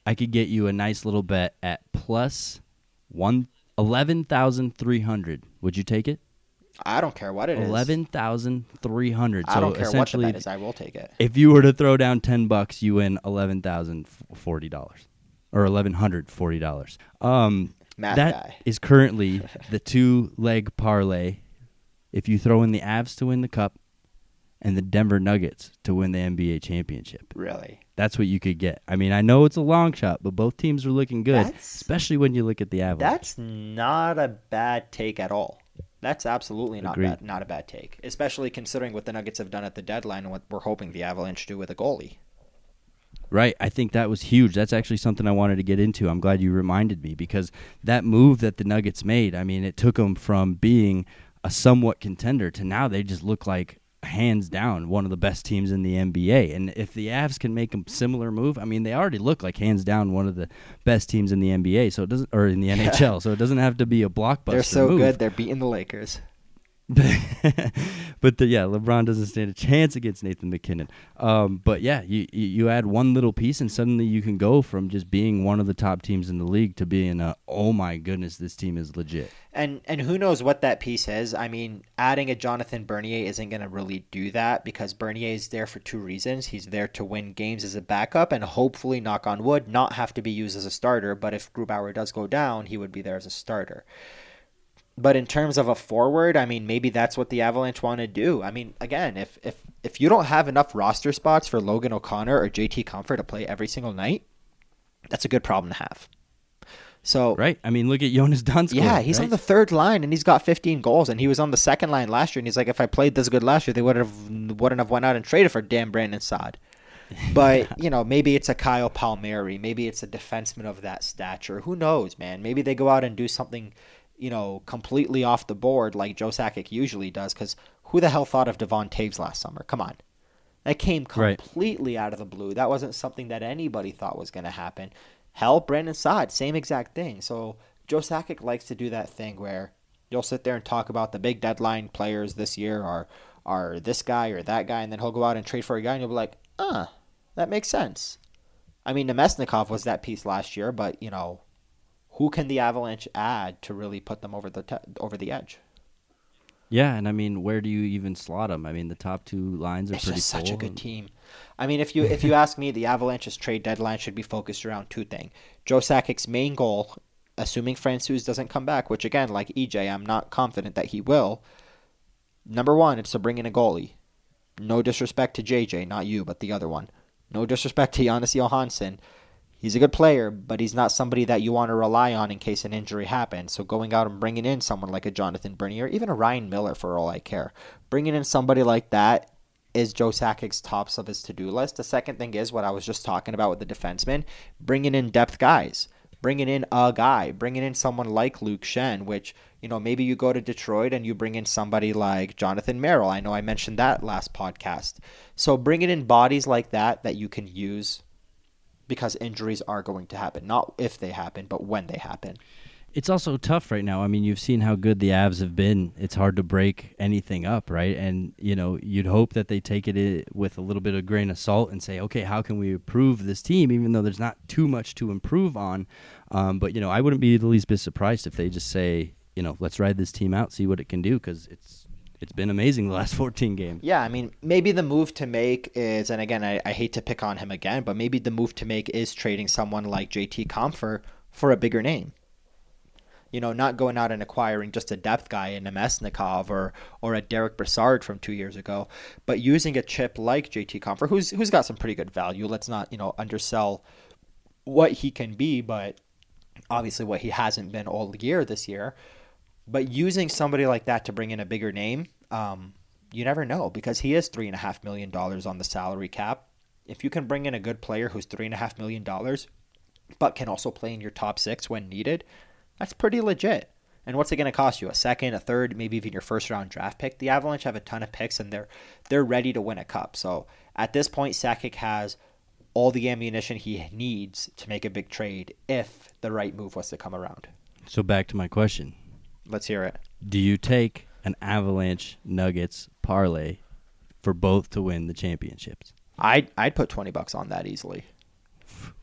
I could get you a nice little bet at plus 11,300. Would you take it? I don't care what it is. 11,300. I don't care what the bet is. I will take it. If you were to throw down $10, you win $11,040 or $1,140. Math guy. That is currently the two-leg parlay. If you throw in the Avs to win the Cup and the Denver Nuggets to win the NBA championship, really, that's what you could get. I mean, I know it's a long shot, but both teams are looking good, especially when you look at the Avalanche. That's not a bad take at all. That's absolutely not a bad take, especially considering what the Nuggets have done at the deadline and what we're hoping the Avalanche do with a goalie. Right. I think that was huge. That's actually something I wanted to get into. I'm glad you reminded me, because that move that the Nuggets made, I mean, it took them from being a somewhat contender to now they just look like, hands down, one of the best teams in the NBA. And if the Avs can make a similar move, I mean, they already look like hands down one of the best teams in the NBA, so it doesn't, or in the NHL, so it doesn't have to be a blockbuster move. They're so good, they're beating the Lakers. But yeah, LeBron doesn't stand a chance against Nathan McKinnon. But yeah, you add one little piece and suddenly you can go from just being one of the top teams in the league to being a, oh my goodness, this team is legit. And who knows what that piece is. I mean, adding a Jonathan Bernier isn't going to really do that, because Bernier is there for two reasons. He's there to win games as a backup and hopefully, knock on wood, not have to be used as a starter. But if Grubauer does go down, he would be there as a starter. But in terms of a forward, I mean, maybe that's what the Avalanche want to do. I mean, again, if you don't have enough roster spots for Logan O'Connor or JT Compher to play every single night, that's a good problem to have. So right. I mean, look at Jonas Donskoi. Yeah, he's right on the third line, and he's got 15 goals, and he was on the second line last year, and he's like, if I played this good last year, they wouldn't have went out and traded for damn Brandon Saad. But, you know, maybe it's a Kyle Palmieri. Maybe it's a defenseman of that stature. Who knows, man? Maybe they go out and do something, you know, completely off the board like Joe Sakic usually does, because who the hell thought of Devon Taves last summer? Come on. That came completely out of the blue. That wasn't something that anybody thought was going to happen. Hell, Brandon Saad, same exact thing. So Joe Sakic likes to do that thing where you'll sit there and talk about the big deadline players this year are this guy or that guy, and then he'll go out and trade for a guy, and you'll be like, that makes sense. I mean, Nemesnikov was that piece last year, but, you know, who can the Avalanche add to really put them over the edge? Yeah, and I mean, where do you even slot them? I mean, the top two lines are pretty cool. It's such a good team. I mean, if you ask me, the Avalanche's trade deadline should be focused around two things. Joe Sakic's main goal, assuming Francouz doesn't come back, which again, like EJ, I'm not confident that he will. Number one, it's to bring in a goalie. No disrespect to JJ, not you, but the other one. No disrespect to Jonas Johansson. He's a good player, but he's not somebody that you want to rely on in case an injury happens. So going out and bringing in someone like a Jonathan Bernier, even a Ryan Miller for all I care, bringing in somebody like that is Joe Sakic's tops of his to-do list. The second thing is what I was just talking about with the defenseman, bringing in depth guys, bringing in a guy, bringing in someone like Luke Shen, which, you know, maybe you go to Detroit and you bring in somebody like Jonathan Merrill. I know I mentioned that last podcast. So bringing in bodies like that you can use, because injuries are going to happen, not if they happen, but when they happen. It's also tough right now. I mean, you've seen how good the Avs have been. It's hard to break anything up, right? And, you know, you'd hope that they take it with a little bit of grain of salt and say, okay, how can we improve this team, even though there's not too much to improve on. But, you know, I wouldn't be the least bit surprised if they just say, you know, let's ride this team out, see what it can do, because it's been amazing the last 14 games. Yeah, I mean, maybe the move to make is, and again, I hate to pick on him again, but maybe the move to make is trading someone like JT Compher for a bigger name. You know, not going out and acquiring just a depth guy in Nemesnikov or a Derek Brassard from 2 years ago, but using a chip like JT Compher, who's got some pretty good value. Let's not, you know, undersell what he can be, but obviously what he hasn't been all year this year. But using somebody like that to bring in a bigger name, you never know, because he is $3.5 million on the salary cap. If you can bring in a good player who's $3.5 million, but can also play in your top six when needed, that's pretty legit. And what's it going to cost you? A second, a third, maybe even your first round draft pick? The Avalanche have a ton of picks, and they're ready to win a cup. So at this point, Sakic has all the ammunition he needs to make a big trade if the right move was to come around. So back to my question. Let's hear it. Do you take an Avalanche Nuggets parlay for both to win the championships? I'd put $20 on that easily.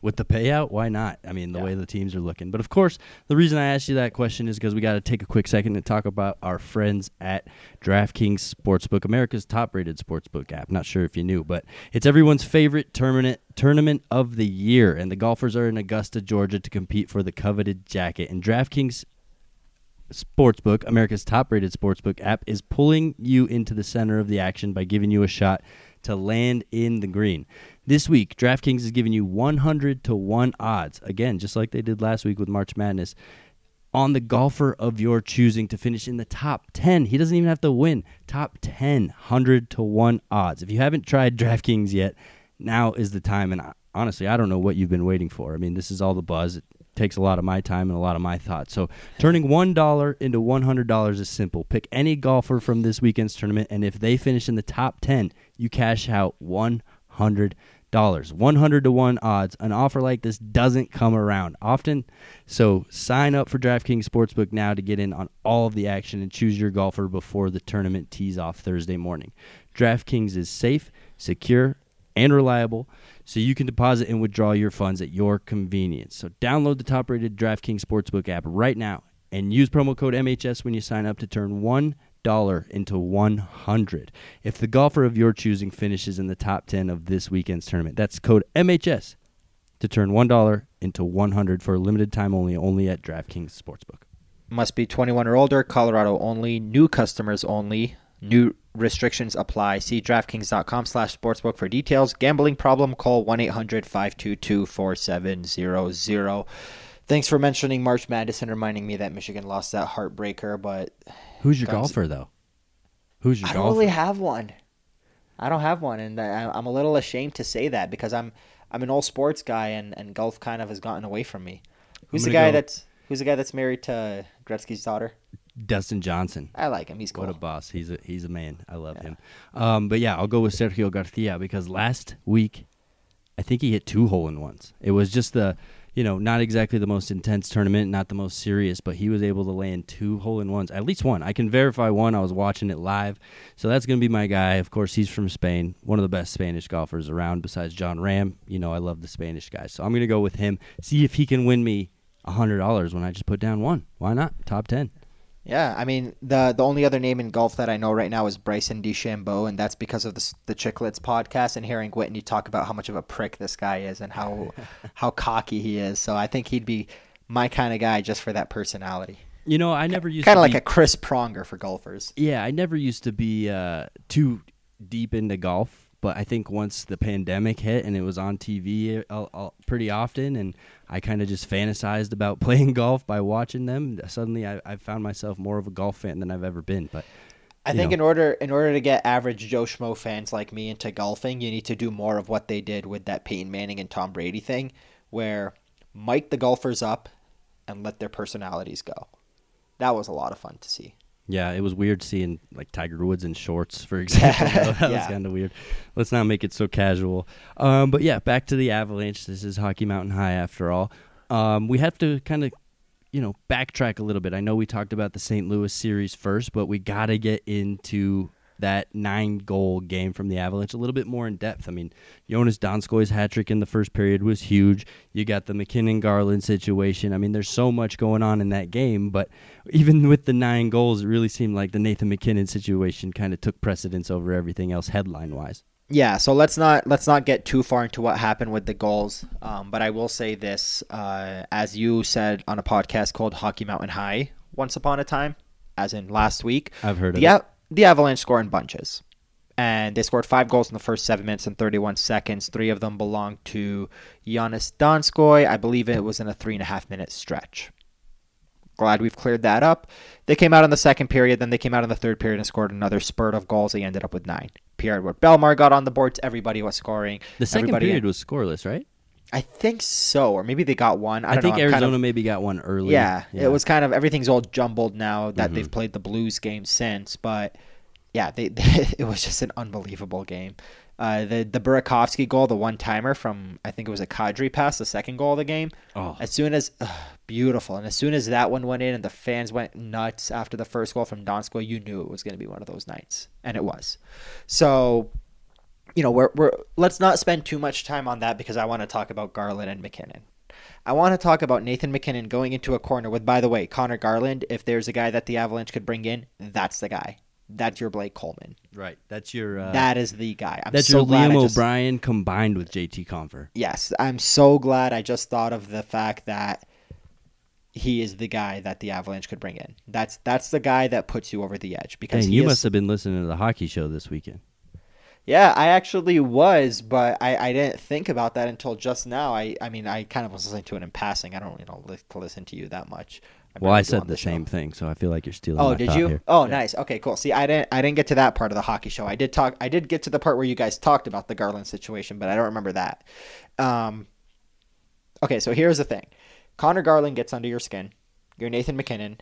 With the payout, why not? I mean, the way the teams are looking. But, of course, the reason I asked you that question is because we got to take a quick second to talk about our friends at DraftKings Sportsbook, America's top-rated sportsbook app. Not sure if you knew, but it's everyone's favorite tournament of the year, and the golfers are in Augusta, Georgia, to compete for the coveted jacket. And DraftKings Sportsbook, America's top-rated sportsbook app, is pulling you into the center of the action by giving you a shot to land in the green. This week, DraftKings is giving you 100-1 odds, again, just like they did last week with March Madness, on the golfer of your choosing to finish in the top 10. He doesn't even have to win. Top 10, 100-1 odds. If you haven't tried DraftKings yet, now is the time. And honestly, I don't know what you've been waiting for. I mean, this is all the buzz. It takes a lot of my time and a lot of my thoughts. So turning $1 into $100 is simple. Pick any golfer from this weekend's tournament, and if they finish in the top 10, you cash out $100. 100 to 1 odds. An offer like this doesn't come around often, so sign up for DraftKings Sportsbook now to get in on all of the action and choose your golfer before the tournament tees off Thursday morning. DraftKings is safe, secure, and reliable, so you can deposit and withdraw your funds at your convenience. So download the top-rated DraftKings Sportsbook app right now and use promo code MHS when you sign up to turn $1 into 100 if the golfer of your choosing finishes in the top 10 of this weekend's tournament. That's code MHS to turn $1 into 100 for a limited time only at DraftKings Sportsbook. Must be 21 or older, Colorado only, new customers only, new restrictions apply. See DraftKings.com/sportsbook for details. Gambling problem? Call 1-800-522-4700. Thanks for mentioning March Madness and reminding me that Michigan lost that heartbreaker, but... Who's your golfer, though? Who's your golfer? I don't really have one. I don't have one, and I'm a little ashamed to say that because I'm an all sports guy, and golf kind of has gotten away from me. Who's the guy that's married to Gretzky's daughter? Dustin Johnson. I like him. He's cool. What a boss. He's a man. I love him. But yeah, I'll go with Sergio Garcia because last week, I think he hit 2 hole-in-ones. It was just the... You know, not exactly the most intense tournament, not the most serious, but he was able to land 2 hole-in-ones, at least one. I can verify one. I was watching it live. So that's going to be my guy. Of course, he's from Spain, one of the best Spanish golfers around besides John Ram. You know, I love the Spanish guy. So I'm going to go with him, see if he can win me $100 when I just put down one. Why not? Top 10. Yeah, I mean, the only other name in golf that I know right now is Bryson DeChambeau, and that's because of the Chicklets podcast and hearing Whitney talk about how much of a prick this guy is and how cocky he is. So I think he'd be my kind of guy just for that personality. You know, I never used to be... Kind of like a Chris Pronger for golfers. Yeah, I never used to be too deep into golf, but I think once the pandemic hit and it was on TV pretty often, and I kind of just fantasized about playing golf by watching them, suddenly I found myself more of a golf fan than I've ever been. But I think in order to get average Joe Schmo fans like me into golfing, you need to do more of what they did with that Peyton Manning and Tom Brady thing, where mic the golfers up and let their personalities go. That was a lot of fun to see. Yeah, it was weird seeing like Tiger Woods in shorts, for example. That was kind of weird. Let's not make it so casual. But yeah, back to the Avalanche. This is Hockey Mountain High after all. We have to kind of, backtrack a little bit. I know we talked about the St. Louis series first, but we got to get into that 9-goal game from the Avalanche a little bit more in depth. I mean, Jonas Donskoi's hat trick in the first period was huge. You got the McKinnon-Garland situation. I mean, there's so much going on in that game, but even with the 9 goals, it really seemed like the Nathan McKinnon situation kind of took precedence over everything else headline-wise. Yeah, so let's not get too far into what happened with the goals, but I will say this. As you said on a podcast called Hockey Mountain High once upon a time, as in last week. I've heard of it. The Avalanche score in bunches, and they scored 5 goals in the first 7 minutes and 31 seconds. 3 of them belonged to Jonas Donskoi. I believe it was in a 3.5-minute stretch. Glad we've cleared that up. They came out in the second period, then they came out in the third period and scored another spurt of goals. They ended up with 9. Pierre Edward Bellemare got on the boards. Everybody was scoring. The second period was scoreless, right? I think so, or maybe they got one. I don't know. Arizona maybe got one early. Yeah, it was kind of everything's all jumbled now that they've played the Blues game since. But yeah, it was just an unbelievable game. The Burakovsky goal, the one-timer from I think it was a Kadri pass, the second goal of the game. Oh, beautiful! And as soon as that one went in, and the fans went nuts after the first goal from Donskoy, you knew it was going to be one of those nights, and it was. So. Let's not spend too much time on that because I want to talk about Garland and McKinnon. I want to talk about Nathan McKinnon going into a corner with, by the way, Connor Garland. If there's a guy that the Avalanche could bring in, that's the guy. That's your Blake Coleman. Right. That's your... that is the guy. I'm so glad. That's your Liam O'Brien combined with JT Compher. Yes. I'm so glad I just thought of the fact that he is the guy that the Avalanche could bring in. That's the guy that puts you over the edge. Because you must have been listening to the hockey show this weekend. Yeah, I actually was, but I didn't think about that until just now. I mean, I kind of was listening to it in passing. I don't really like to listen to you that much. I said the same thing, so I feel like you're stealing. Oh, did you? Here. Oh, yeah. Nice. Okay, cool. See, I didn't get to that part of the hockey show. I did get to the part where you guys talked about the Garland situation, but I don't remember that. Okay, so here's the thing: Connor Garland gets under your skin. You're Nathan McKinnon.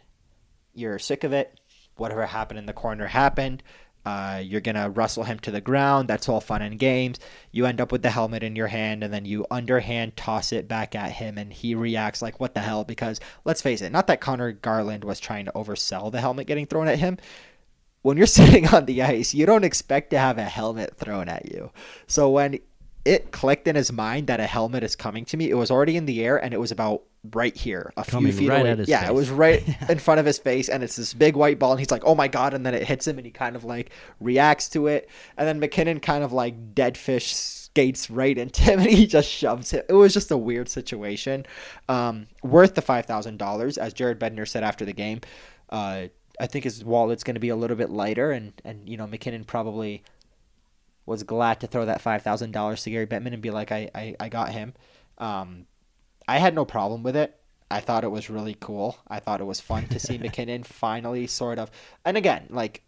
You're sick of it. Whatever happened in the corner happened. You're going to wrestle him to the ground. That's all fun and games. You end up with the helmet in your hand, and then you underhand toss it back at him, and he reacts like, what the hell? Because let's face it, not that Connor Garland was trying to oversell the helmet getting thrown at him. When you're sitting on the ice, you don't expect to have a helmet thrown at you. So when it clicked in his mind that a helmet is coming to me, it was already in the air, and it was about right here, a few feet away. It was right in front of his face, and it's this big white ball, and he's like, oh my God, and then it hits him, and he kind of like reacts to it, and then McKinnon kind of like dead fish skates right into him, and he just shoves him. It was just a weird situation. Worth the $5,000, as Jared Bednar said after the game. I think his wallet's going to be a little bit lighter, and you know, McKinnon probably was glad to throw that $5,000 to Gary Bettman and be like, I got him. I had no problem with it. I thought it was really cool. I thought it was fun to see McKinnon finally sort of, and again, like,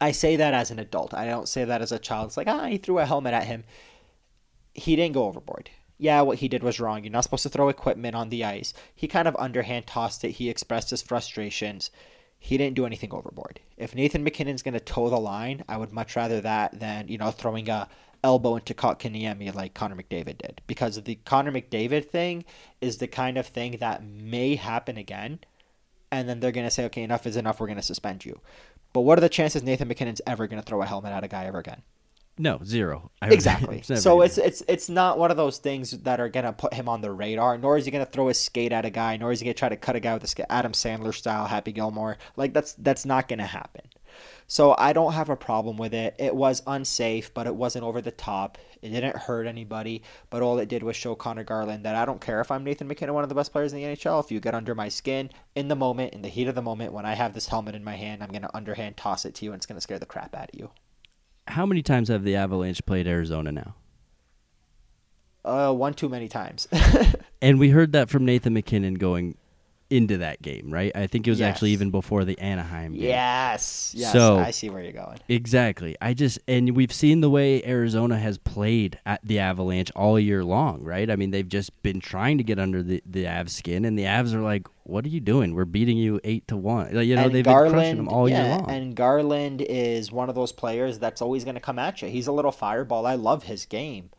I say that as an adult. I don't say that as a child. It's like, he threw a helmet at him. He didn't go overboard. Yeah, what he did was wrong. You're not supposed to throw equipment on the ice. He kind of underhand tossed it. He expressed his frustrations. He didn't do anything overboard. If Nathan McKinnon's going to toe the line, I would much rather that than, you know, throwing a elbow into Kotkaniemi like Connor McDavid did. Because the Connor McDavid thing is the kind of thing that may happen again. And then they're going to say, okay, enough is enough. We're going to suspend you. But what are the chances Nathan McKinnon's ever going to throw a helmet at a guy ever again? No, zero. Exactly. So it's not one of those things that are going to put him on the radar, nor is he going to throw a skate at a guy, nor is he going to try to cut a guy with a skate, Adam Sandler style, Happy Gilmore. Like, that's not going to happen. So I don't have a problem with it. It was unsafe, but it wasn't over the top. It didn't hurt anybody, but all it did was show Connor Garland that I don't care if I'm Nathan McKinnon, one of the best players in the NHL. If you get under my skin in the moment, in the heat of the moment, when I have this helmet in my hand, I'm going to underhand toss it to you, and it's going to scare the crap out of you. How many times have the Avalanche played Arizona now? One too many times. And we heard that from Nathan McKinnon going into that game, right? I think it was actually even before the Anaheim game. Yes. So, I see where you're going. Exactly. And we've seen the way Arizona has played at the Avalanche all year long, right? I mean, they've just been trying to get under the Avs skin, and the Avs are like, what are you doing? We're beating you 8-1. You know, and they've been crushing them all year long. And Garland is one of those players that's always going to come at you. He's a little fireball. I love his game.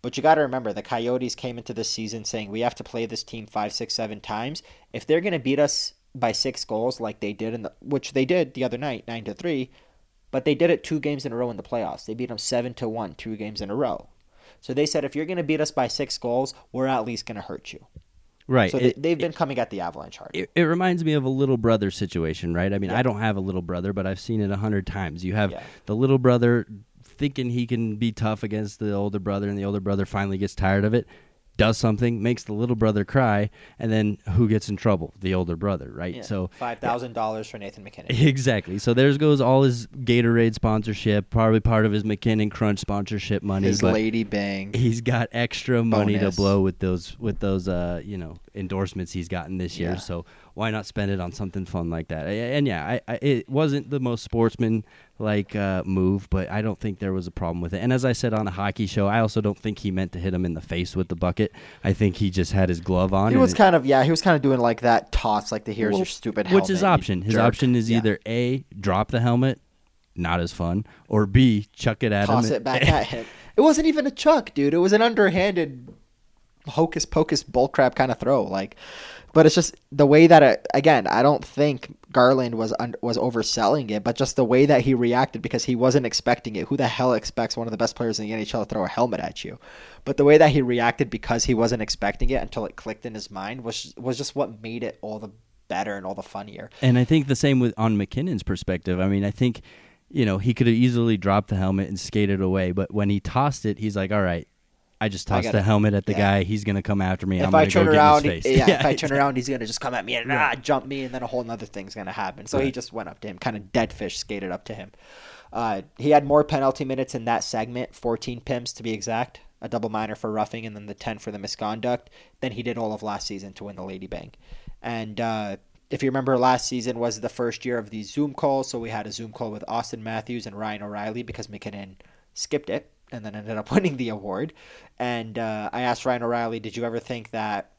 But you got to remember, the Coyotes came into this season saying, we have to play this team 5, 6, 7 times. If they're going to beat us by 6 goals like they did, which they did the other night, 9-3, but they did it 2 games in a row in the playoffs. They beat them 7-1, 2 games in a row. So they said, if you're going to beat us by 6 goals, we're at least going to hurt you. Right. So they've been coming at the Avalanche hard. It reminds me of a little brother situation, right? I mean, I don't have a little brother, but I've seen it 100 times. You have the little brother thinking he can be tough against the older brother, and the older brother finally gets tired of it, does something, makes the little brother cry, and then who gets in trouble? The older brother, right? Yeah. So $5,000 for Nathan McKinnon. Exactly. So there goes all his Gatorade sponsorship, probably part of his McKinnon Crunch sponsorship money. His Lady Bang. He's got extra money to blow with those endorsements he's gotten this year. So why not spend it on something fun like that? And it wasn't the most sportsman-like move, but I don't think there was a problem with it. And as I said on a hockey show, I also don't think he meant to hit him in the face with the bucket. I think he just had his glove on. He was kind of doing like that toss, like here's your stupid helmet. What's his option? His option is either A, drop the helmet, not as fun, or B, chuck it at him. Toss it back at him. It wasn't even a chuck, dude. It was an underhanded hocus pocus bullcrap kind of throw, like. But it's just the way that I don't think Garland was overselling it, but just the way that he reacted because he wasn't expecting it. Who the hell expects one of the best players in the NHL to throw a helmet at you? But the way that he reacted because he wasn't expecting it until it clicked in his mind was just what made it all the better and all the funnier. And I think the same on McKinnon's perspective. I mean, I think, you know, he could have easily dropped the helmet and skated away, but when he tossed it, he's like, all right. I just tossed the helmet at the guy. He's going to come after me. I'm going to go get in his face. If I turn around, he's going to just come at me and jump me, and then a whole other thing's going to happen. So he just went up to him, kind of dead fish skated up to him. He had more penalty minutes in that segment, 14 PIMs to be exact, a double minor for roughing and then the 10 for the misconduct, than he did all of last season to win the Lady Bang. And if you remember, last season was the first year of these Zoom calls, so we had a Zoom call with Austin Matthews and Ryan O'Reilly because McKinnon skipped it and then ended up winning the award. And I asked Ryan O'Reilly, did you ever think that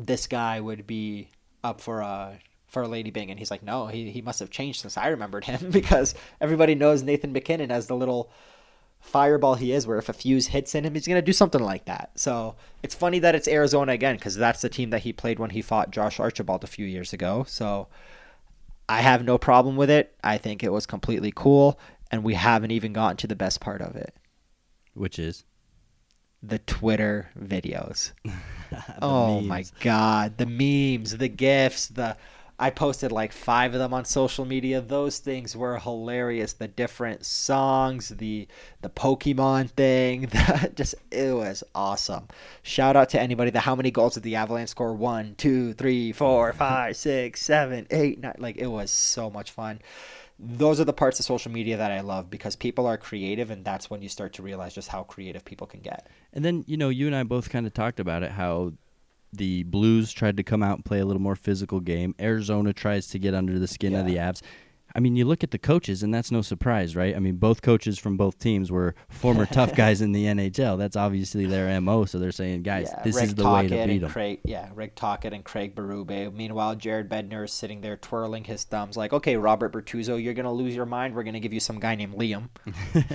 this guy would be up for a for Lady Bing. And he's like, no, he must have changed since I remembered him, because everybody knows Nathan McKinnon as the little fireball he is, where if a fuse hits in him, he's going to do something like that. So it's funny that it's Arizona again, because that's the team that he played when he fought Josh Archibald a few years ago. So I have no problem with it. I think it was completely cool, and we haven't even gotten to the best part of it, which is the Twitter videos. Oh, memes. My God. The memes, the GIFs, I posted like 5 of them on social media. Those things were hilarious. The different songs, the Pokemon thing, it was awesome. Shout out to anybody that how many goals did the Avalanche score? 1, 2, 3, 4, 5, 6, 7, 8, 9. Like, it was so much fun. Those are the parts of social media that I love, because people are creative, and that's when you start to realize just how creative people can get. And then, you and I both kind of talked about it, how the Blues tried to come out and play a little more physical game. Arizona tries to get under the skin of the Avs. I mean, you look at the coaches, and that's no surprise, right? I mean, both coaches from both teams were former tough guys in the NHL. That's obviously their MO, so they're saying, guys, this is the way to beat them. Rick Tocchet and Craig Berube. Meanwhile, Jared Bednar is sitting there twirling his thumbs like, okay, Robert Bortuzzo, you're going to lose your mind. We're going to give you some guy named Liam.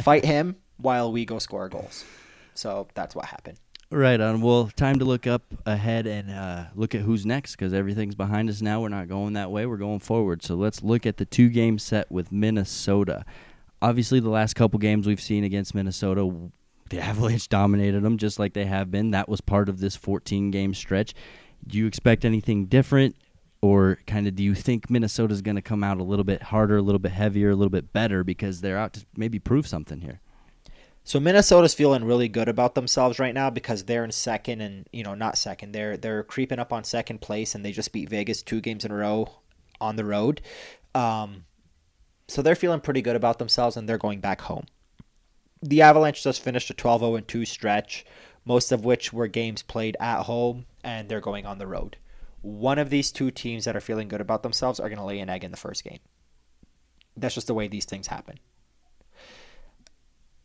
Fight him while we go score goals. So that's what happened. Right on. Well, time to look up ahead and look at who's next, because everything's behind us now. We're not going that way. We're going forward. So let's look at the 2-game set with Minnesota. Obviously, the last couple games we've seen against Minnesota, the Avalanche dominated them just like they have been. That was part of this 14-game stretch. Do you expect anything different, or kind of do you think Minnesota's going to come out a little bit harder, a little bit heavier, a little bit better, because they're out to maybe prove something here? So Minnesota's feeling really good about themselves right now, because they're in second, and not second. They're creeping up on second place, and they just beat Vegas 2 games in a row on the road. So they're feeling pretty good about themselves, and they're going back home. The Avalanche just finished a 12-0-2 stretch, most of which were games played at home, and they're going on the road. One of these two teams that are feeling good about themselves are going to lay an egg in the first game. That's just the way these things happen.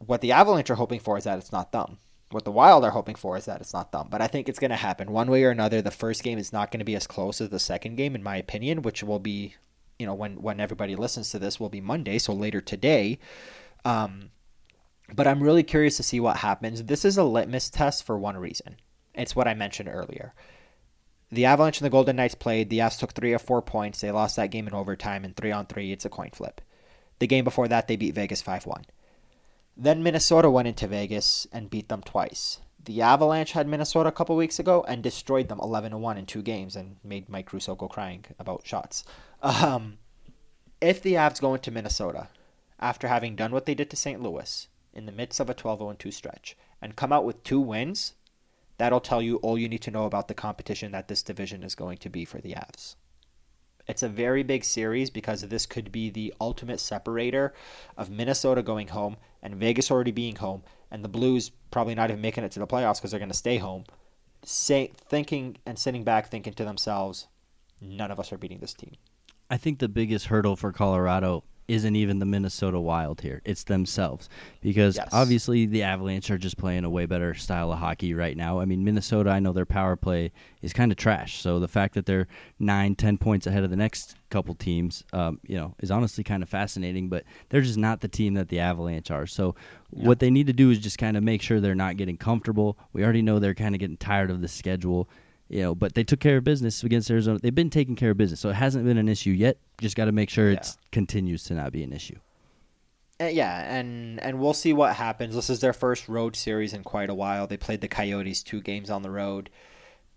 What the Avalanche are hoping for is that it's not them. What the Wild are hoping for is that it's not them. But I think it's going to happen one way or another. The first game is not going to be as close as the second game, in my opinion, which will be, when everybody listens to this, will be Monday, so later today. But I'm really curious to see what happens. This is a litmus test for one reason. It's what I mentioned earlier. The Avalanche and the Golden Knights played. The Avs took 3 of 4 points. They lost that game in overtime, and 3-on-3, it's a coin flip. The game before that, they beat Vegas 5-1. Then Minnesota went into Vegas and beat them twice. The Avalanche had Minnesota a couple weeks ago and destroyed them 11-1 in 2 games and made Mike Russo go crying about shots. If the Avs go into Minnesota after having done what they did to St. Louis in the midst of a 12-0-2 stretch and come out with 2 wins, that'll tell you all you need to know about the competition that this division is going to be for the Avs. It's a very big series, because this could be the ultimate separator of Minnesota going home and Vegas already being home and the Blues probably not even making it to the playoffs because they're going to stay home, sitting back thinking to themselves, none of us are beating this team. I think the biggest hurdle for Colorado isn't even the Minnesota Wild here. It's themselves, because obviously the Avalanche are just playing a way better style of hockey right now. I mean, Minnesota, I know their power play is kind of trash. So the fact that they're 9-10 points ahead of the next couple teams, is honestly kind of fascinating, but they're just not the team that the Avalanche are. So what they need to do is just kind of make sure they're not getting comfortable. We already know they're kind of getting tired of the schedule. But they took care of business against Arizona. They've been taking care of business, so it hasn't been an issue yet. Just got to make sure it continues to not be an issue. And we'll see what happens. This is their first road series in quite a while. They played the Coyotes 2 games on the road,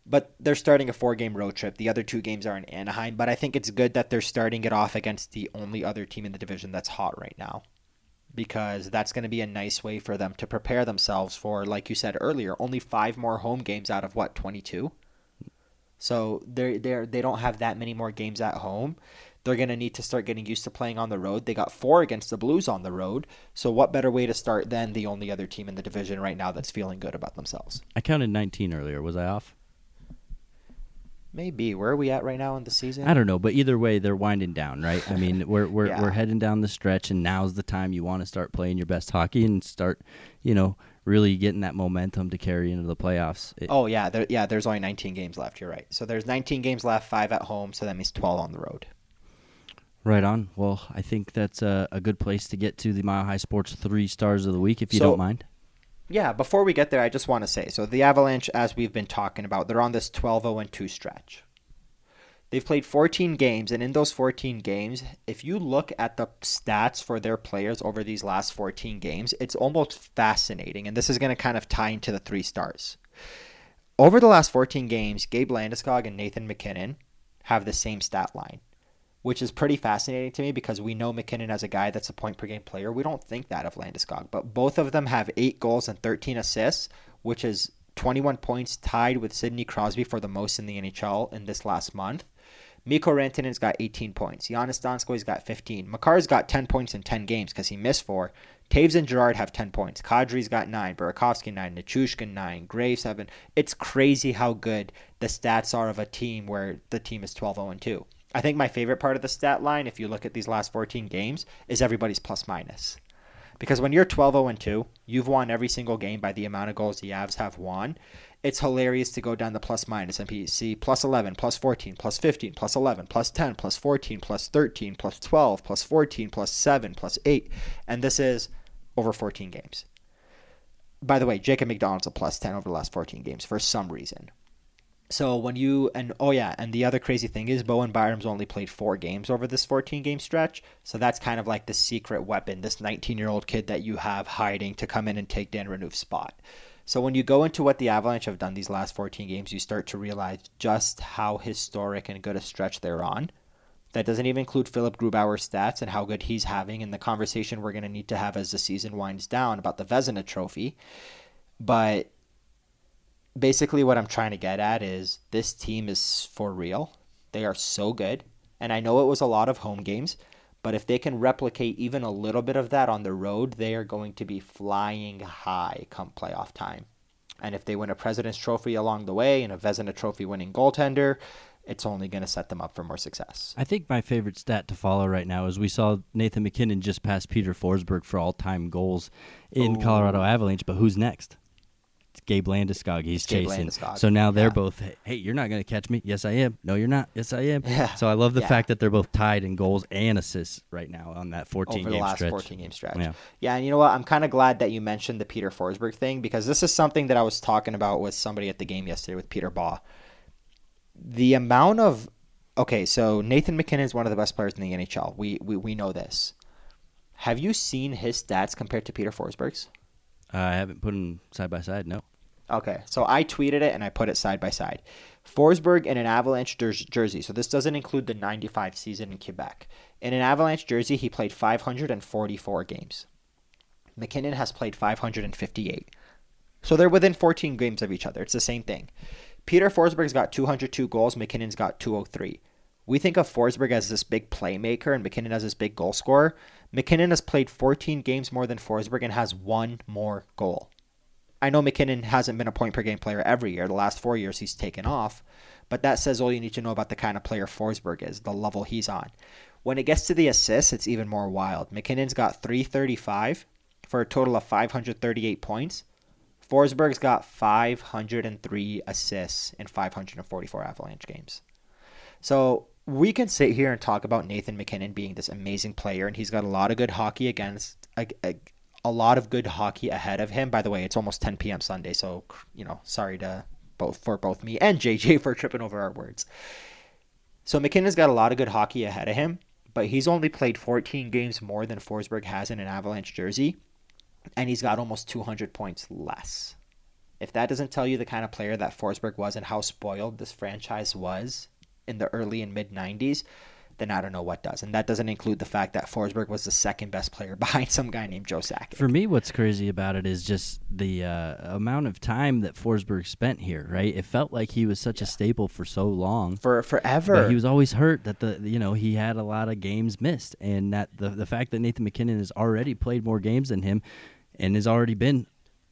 but they're starting a 4-game road trip. The other 2 games are in Anaheim, but I think it's good that they're starting it off against the only other team in the division that's hot right now, because that's going to be a nice way for them to prepare themselves for, like you said earlier, only 5 more home games out of, 22? So they don't have that many more games at home. They're going to need to start getting used to playing on the road. They got 4 against the Blues on the road. So what better way to start than the only other team in the division right now that's feeling good about themselves? I counted 19 earlier. Was I off? Maybe. Where are we at right now in the season? I don't know, but either way, they're winding down, right? I mean, we're heading down the stretch, and now's the time you want to start playing your best hockey and start, really getting that momentum to carry into the playoffs. There's only 19 games left. You're right. So there's 19 games left, 5 at home, so that means 12 on the road. Right on. Well, I think that's a good place to get to the Mile High Sports 3 Stars of the Week, if you don't mind. Yeah, before we get there, I just want to say, so the Avalanche, as we've been talking about, they're on this 12-0-2 stretch. They've played 14 games, and in those 14 games, if you look at the stats for their players over these last 14 games, it's almost fascinating, and this is going to kind of tie into the 3 stars. Over the last 14 games, Gabe Landeskog and Nathan MacKinnon have the same stat line, which is pretty fascinating to me because we know MacKinnon as a guy that's a point-per-game player. We don't think that of Landeskog, but both of them have 8 goals and 13 assists, which is 21 points, tied with Sidney Crosby for the most in the NHL in this last month. Mikko Rantanen's got 18 points. Jonas Donskoi's got 15. Makar's got 10 points in 10 games because he missed 4. Taves and Gerard have 10 points. Kadri's got 9. Burakovsky 9. Nichushkin 9. Graves 7. It's crazy how good the stats are of a team where the team is 12-0-2. I think my favorite part of the stat line, if you look at these last 14 games, is everybody's plus-minus. Because when you're 12-0-2, you've won every single game by the amount of goals the Avs have won. It's hilarious to go down the plus-minus and see plus 11, plus 14, plus 15, plus 11, plus 10, plus 14, plus 13, plus 12, plus 14, plus 7, plus 8. And this is over 14 games. By the way, Jacob McDonald's a plus 10 over the last 14 games for some reason. So when you, and the other crazy thing is Bowen Byram's only played 4 games over this 14-game stretch, so that's kind of like the secret weapon, this 19-year-old kid that you have hiding to come in and take Dan Renouf's spot. So when you go into what the Avalanche have done these last 14 games, you start to realize just how historic and good a stretch they're on. That doesn't even include Philip Grubauer's stats and how good he's having and the conversation we're going to need to have as the season winds down about the Vezina Trophy, but basically what I'm trying to get at is this team is for real. They are so good. And I know it was a lot of home games, but if they can replicate even a little bit of that on the road, they are going to be flying high come playoff time. And if they win a President's Trophy along the way and a Vezina Trophy winning goaltender, it's only going to set them up for more success. I think my favorite stat to follow right now is we saw Nathan MacKinnon just pass Peter Forsberg for all-time goals in Colorado Avalanche, but who's next? Gabe Landeskog chasing. Landeskog. So now they're both, hey, you're not going to catch me. Yes, I am. No, you're not. Yes, I am. Yeah. So I love the fact that they're both tied in goals and assists right now on that 14-game stretch. Over the last 14-game stretch. Yeah, and you know what? I'm kind of glad that you mentioned the Peter Forsberg thing because this is something that I was talking about with somebody at the game yesterday with Peter Baugh. The amount of – okay, so Nathan MacKinnon is one of the best players in the NHL. We know this. Have you seen his stats compared to Peter Forsberg's? I haven't put them side by side, no. Okay, so I tweeted it and I put it side by side. Forsberg in an Avalanche jersey, so this doesn't include the 95 season in Quebec. In an Avalanche jersey, he played 544 games. MacKinnon has played 558. So they're within 14 games of each other. It's the same thing. Peter Forsberg's got 202 goals. MacKinnon's got 203. We think of Forsberg as this big playmaker and MacKinnon as this big goal scorer. MacKinnon has played 14 games more than Forsberg and has 1 more goal. I know MacKinnon hasn't been a point-per-game player every year. The last 4 years he's taken off, but that says all you need to know about the kind of player Forsberg is, the level he's on. When it gets to the assists, it's even more wild. MacKinnon's got 335 for a total of 538 points. Forsberg's got 503 assists in 544 Avalanche games. So we can sit here and talk about Nathan MacKinnon being this amazing player, and he's got a lot of good hockey ahead of him. By the way, it's almost 10 p.m. Sunday, so sorry to both me and JJ for tripping over our words. So McKinnon's got a lot of good hockey ahead of him, but he's only played 14 games more than Forsberg has in an Avalanche jersey, and he's got almost 200 points less. If that doesn't tell you the kind of player that Forsberg was and how spoiled this franchise was in the early and mid-90s, then I don't know what does. And that doesn't include the fact that Forsberg was the second best player behind some guy named Joe Sakic. For me, what's crazy about it is just the amount of time that Forsberg spent here, right? It felt like he was such a staple for so long. For forever. But he was always hurt that he had a lot of games missed. And that the fact that Nathan MacKinnon has already played more games than him and has already been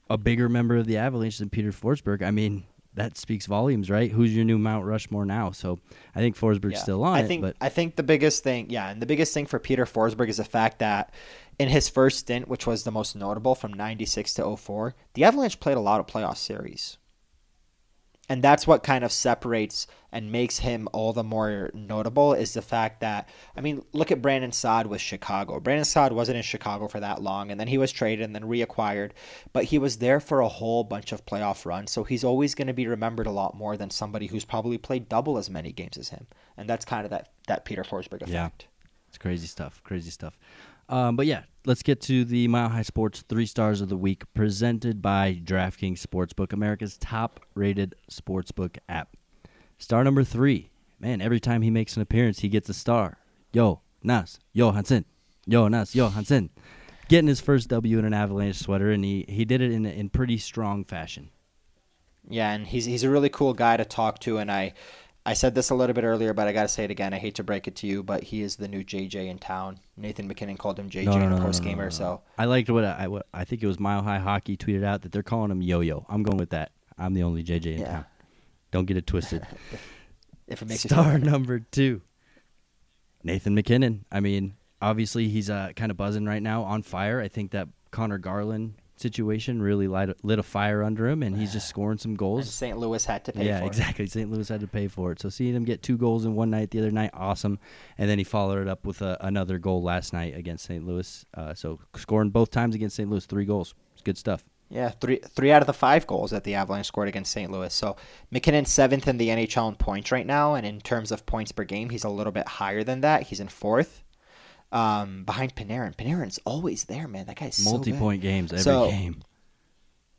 a bigger member of the Avalanche than Peter Forsberg, I mean, that speaks volumes, right? Who's your new Mount Rushmore now? So I think Forsberg's still on it. I think the biggest thing for Peter Forsberg is the fact that In his first stint, which was the most notable from 96 to 04, the Avalanche played a lot of playoff series. And that's what kind of separates and makes him all the more notable is the fact that, I mean, look at Brandon Saad with Chicago. Brandon Saad wasn't in Chicago for that long, and then he was traded and then reacquired, but he was there for a whole bunch of playoff runs, so he's always going to be remembered a lot more than somebody who's probably played double as many games as him. And that's kind of that Peter Forsberg effect. Yeah, it's crazy stuff. But yeah, let's get to the Mile High Sports 3 Stars of the Week presented by DraftKings Sportsbook, America's top-rated sportsbook app. Star number 3. Man, every time he makes an appearance, he gets a star. Jonas Johansson. Getting his first W in an Avalanche sweater, and he did it in pretty strong fashion. Yeah, and he's a really cool guy to talk to, and I said this a little bit earlier, but I got to say it again. I hate to break it to you, but he is the new JJ in town. Nathan McKinnon called him JJ in a post-gamer. So I liked what I think it was Mile High Hockey tweeted out that they're calling him Yo-Yo. I'm going with that. I'm the only JJ in town. Don't get it twisted. If it makes Star number 2, Nathan McKinnon. I mean, obviously he's kind of buzzing right now, on fire. I think that Connor Garland situation really lit a fire under him, and he's just scoring some goals. And St. Louis had to pay for it. Yeah, exactly. St. Louis had to pay for it. So seeing him get 2 goals in one night the other night, awesome. And then he followed it up with another goal last night against St. Louis. So scoring both times against St. Louis, 3 goals. It's good stuff. Yeah, three out of the 5 goals that the Avalanche scored against St. Louis. So McKinnon's 7th in the NHL in points right now, and in terms of points per game, he's a little bit higher than that. He's in 4th. Behind Panarin. Panarin's always there, man. That guy's multi-point games every game.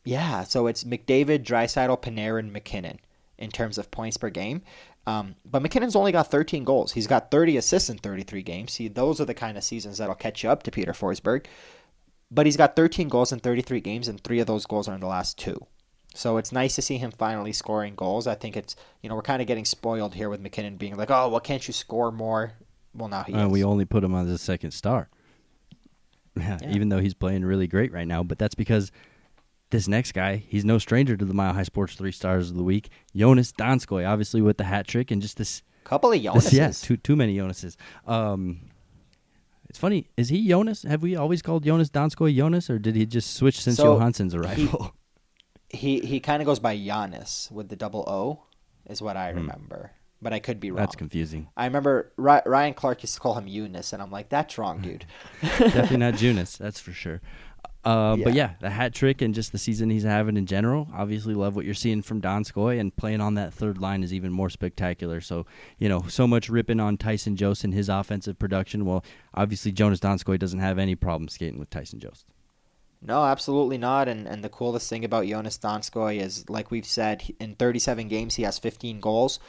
Yeah, so it's McDavid, Draisaitl, Panarin, McKinnon in terms of points per game. But McKinnon's only got 13 goals. He's got 30 assists in 33 games. See, those are the kind of seasons that'll catch you up to Peter Forsberg. But he's got 13 goals in 33 games, and 3 of those goals are in the last 2. So it's nice to see him finally scoring goals. I think it's, we're kind of getting spoiled here with McKinnon being like, oh, well, can't you score more? Well, now he is. We only put him on the 2nd star. Yeah. Even though he's playing really great right now, but that's because this next guy, he's no stranger to the Mile High Sports 3 Stars of the Week. Jonas Donskoi, obviously with the hat trick and just this couple of Jonases. Yes, too many Jonases. It's funny. Is he Jonas? Have we always called Jonas Donskoi Jonas, or did he just switch since Johansson's arrival? He kind of goes by Giannis with the double O, is what I remember. But I could be wrong. That's confusing. I remember Ryan Clark used to call him Eunice, and I'm like, that's wrong, dude. Definitely not Junis, that's for sure. But yeah, the hat trick and just the season he's having in general, obviously love what you're seeing from Donskoi, and playing on that 3rd line is even more spectacular. So, so much ripping on Tyson Jost and his offensive production. Well, obviously Jonas Donskoi doesn't have any problem skating with Tyson Jost. No, absolutely not. And the coolest thing about Jonas Donskoi is, like we've said, in 37 games he has 15 goals.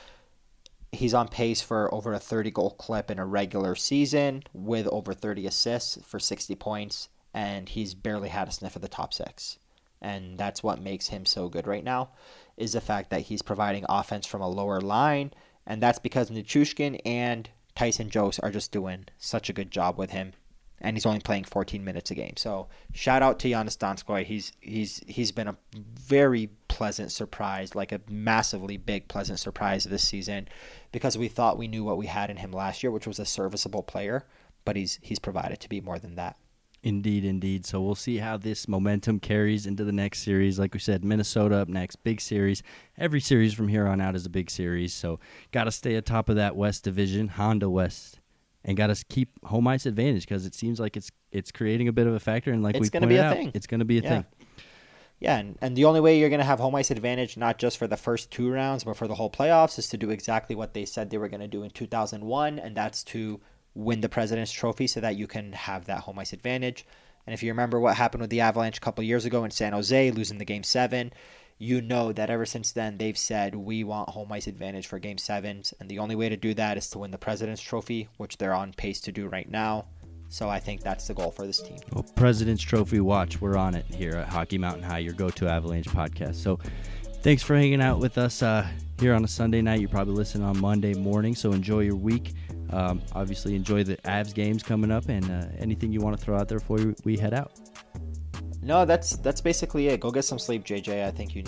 He's on pace for over a 30-goal clip in a regular season with over 30 assists for 60 points, and he's barely had a sniff of the top 6. And that's what makes him so good right now, is the fact that he's providing offense from a lower line, and that's because Nichushkin and Tyson Jost are just doing such a good job with him, and he's only playing 14 minutes a game. So shout out to Jonas Donskoi. He's been a very pleasant surprise, like a massively big pleasant surprise this season, because we thought we knew what we had in him last year, which was a serviceable player, but he's provided to be more than that. Indeed. So we'll see how this momentum carries into the next series. Like we said, Minnesota up next, big series. Every series from here on out is a big series, so got to stay atop of that West Division, Honda West, and got to keep home ice advantage, because it seems like it's creating a bit of a factor, and like we pointed out, it's going to be a thing. Yeah, and the only way you're going to have home ice advantage, not just for the first 2 rounds, but for the whole playoffs, is to do exactly what they said they were going to do in 2001, and that's to win the President's Trophy so that you can have that home ice advantage. And if you remember what happened with the Avalanche a couple years ago in San Jose, losing the Game 7, you know that ever since then they've said, we want home ice advantage for Game 7s, and the only way to do that is to win the President's Trophy, which they're on pace to do right now. So I think that's the goal for this team. Well, President's Trophy Watch, we're on it here at Hockey Mountain High, your go-to Avalanche podcast. So thanks for hanging out with us here on a Sunday night. You're probably listening on Monday morning, so enjoy your week. Obviously, enjoy the Avs games coming up, and anything you want to throw out there before we head out. No, that's basically it. Go get some sleep, JJ. I think you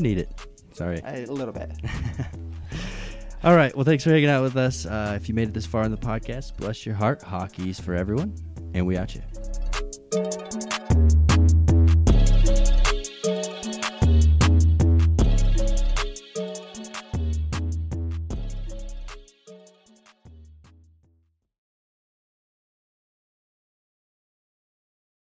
need it. Sorry. A little bit. All right. Well, thanks for hanging out with us. If you made it this far in the podcast, bless your heart. Hockey's for everyone. and we out here.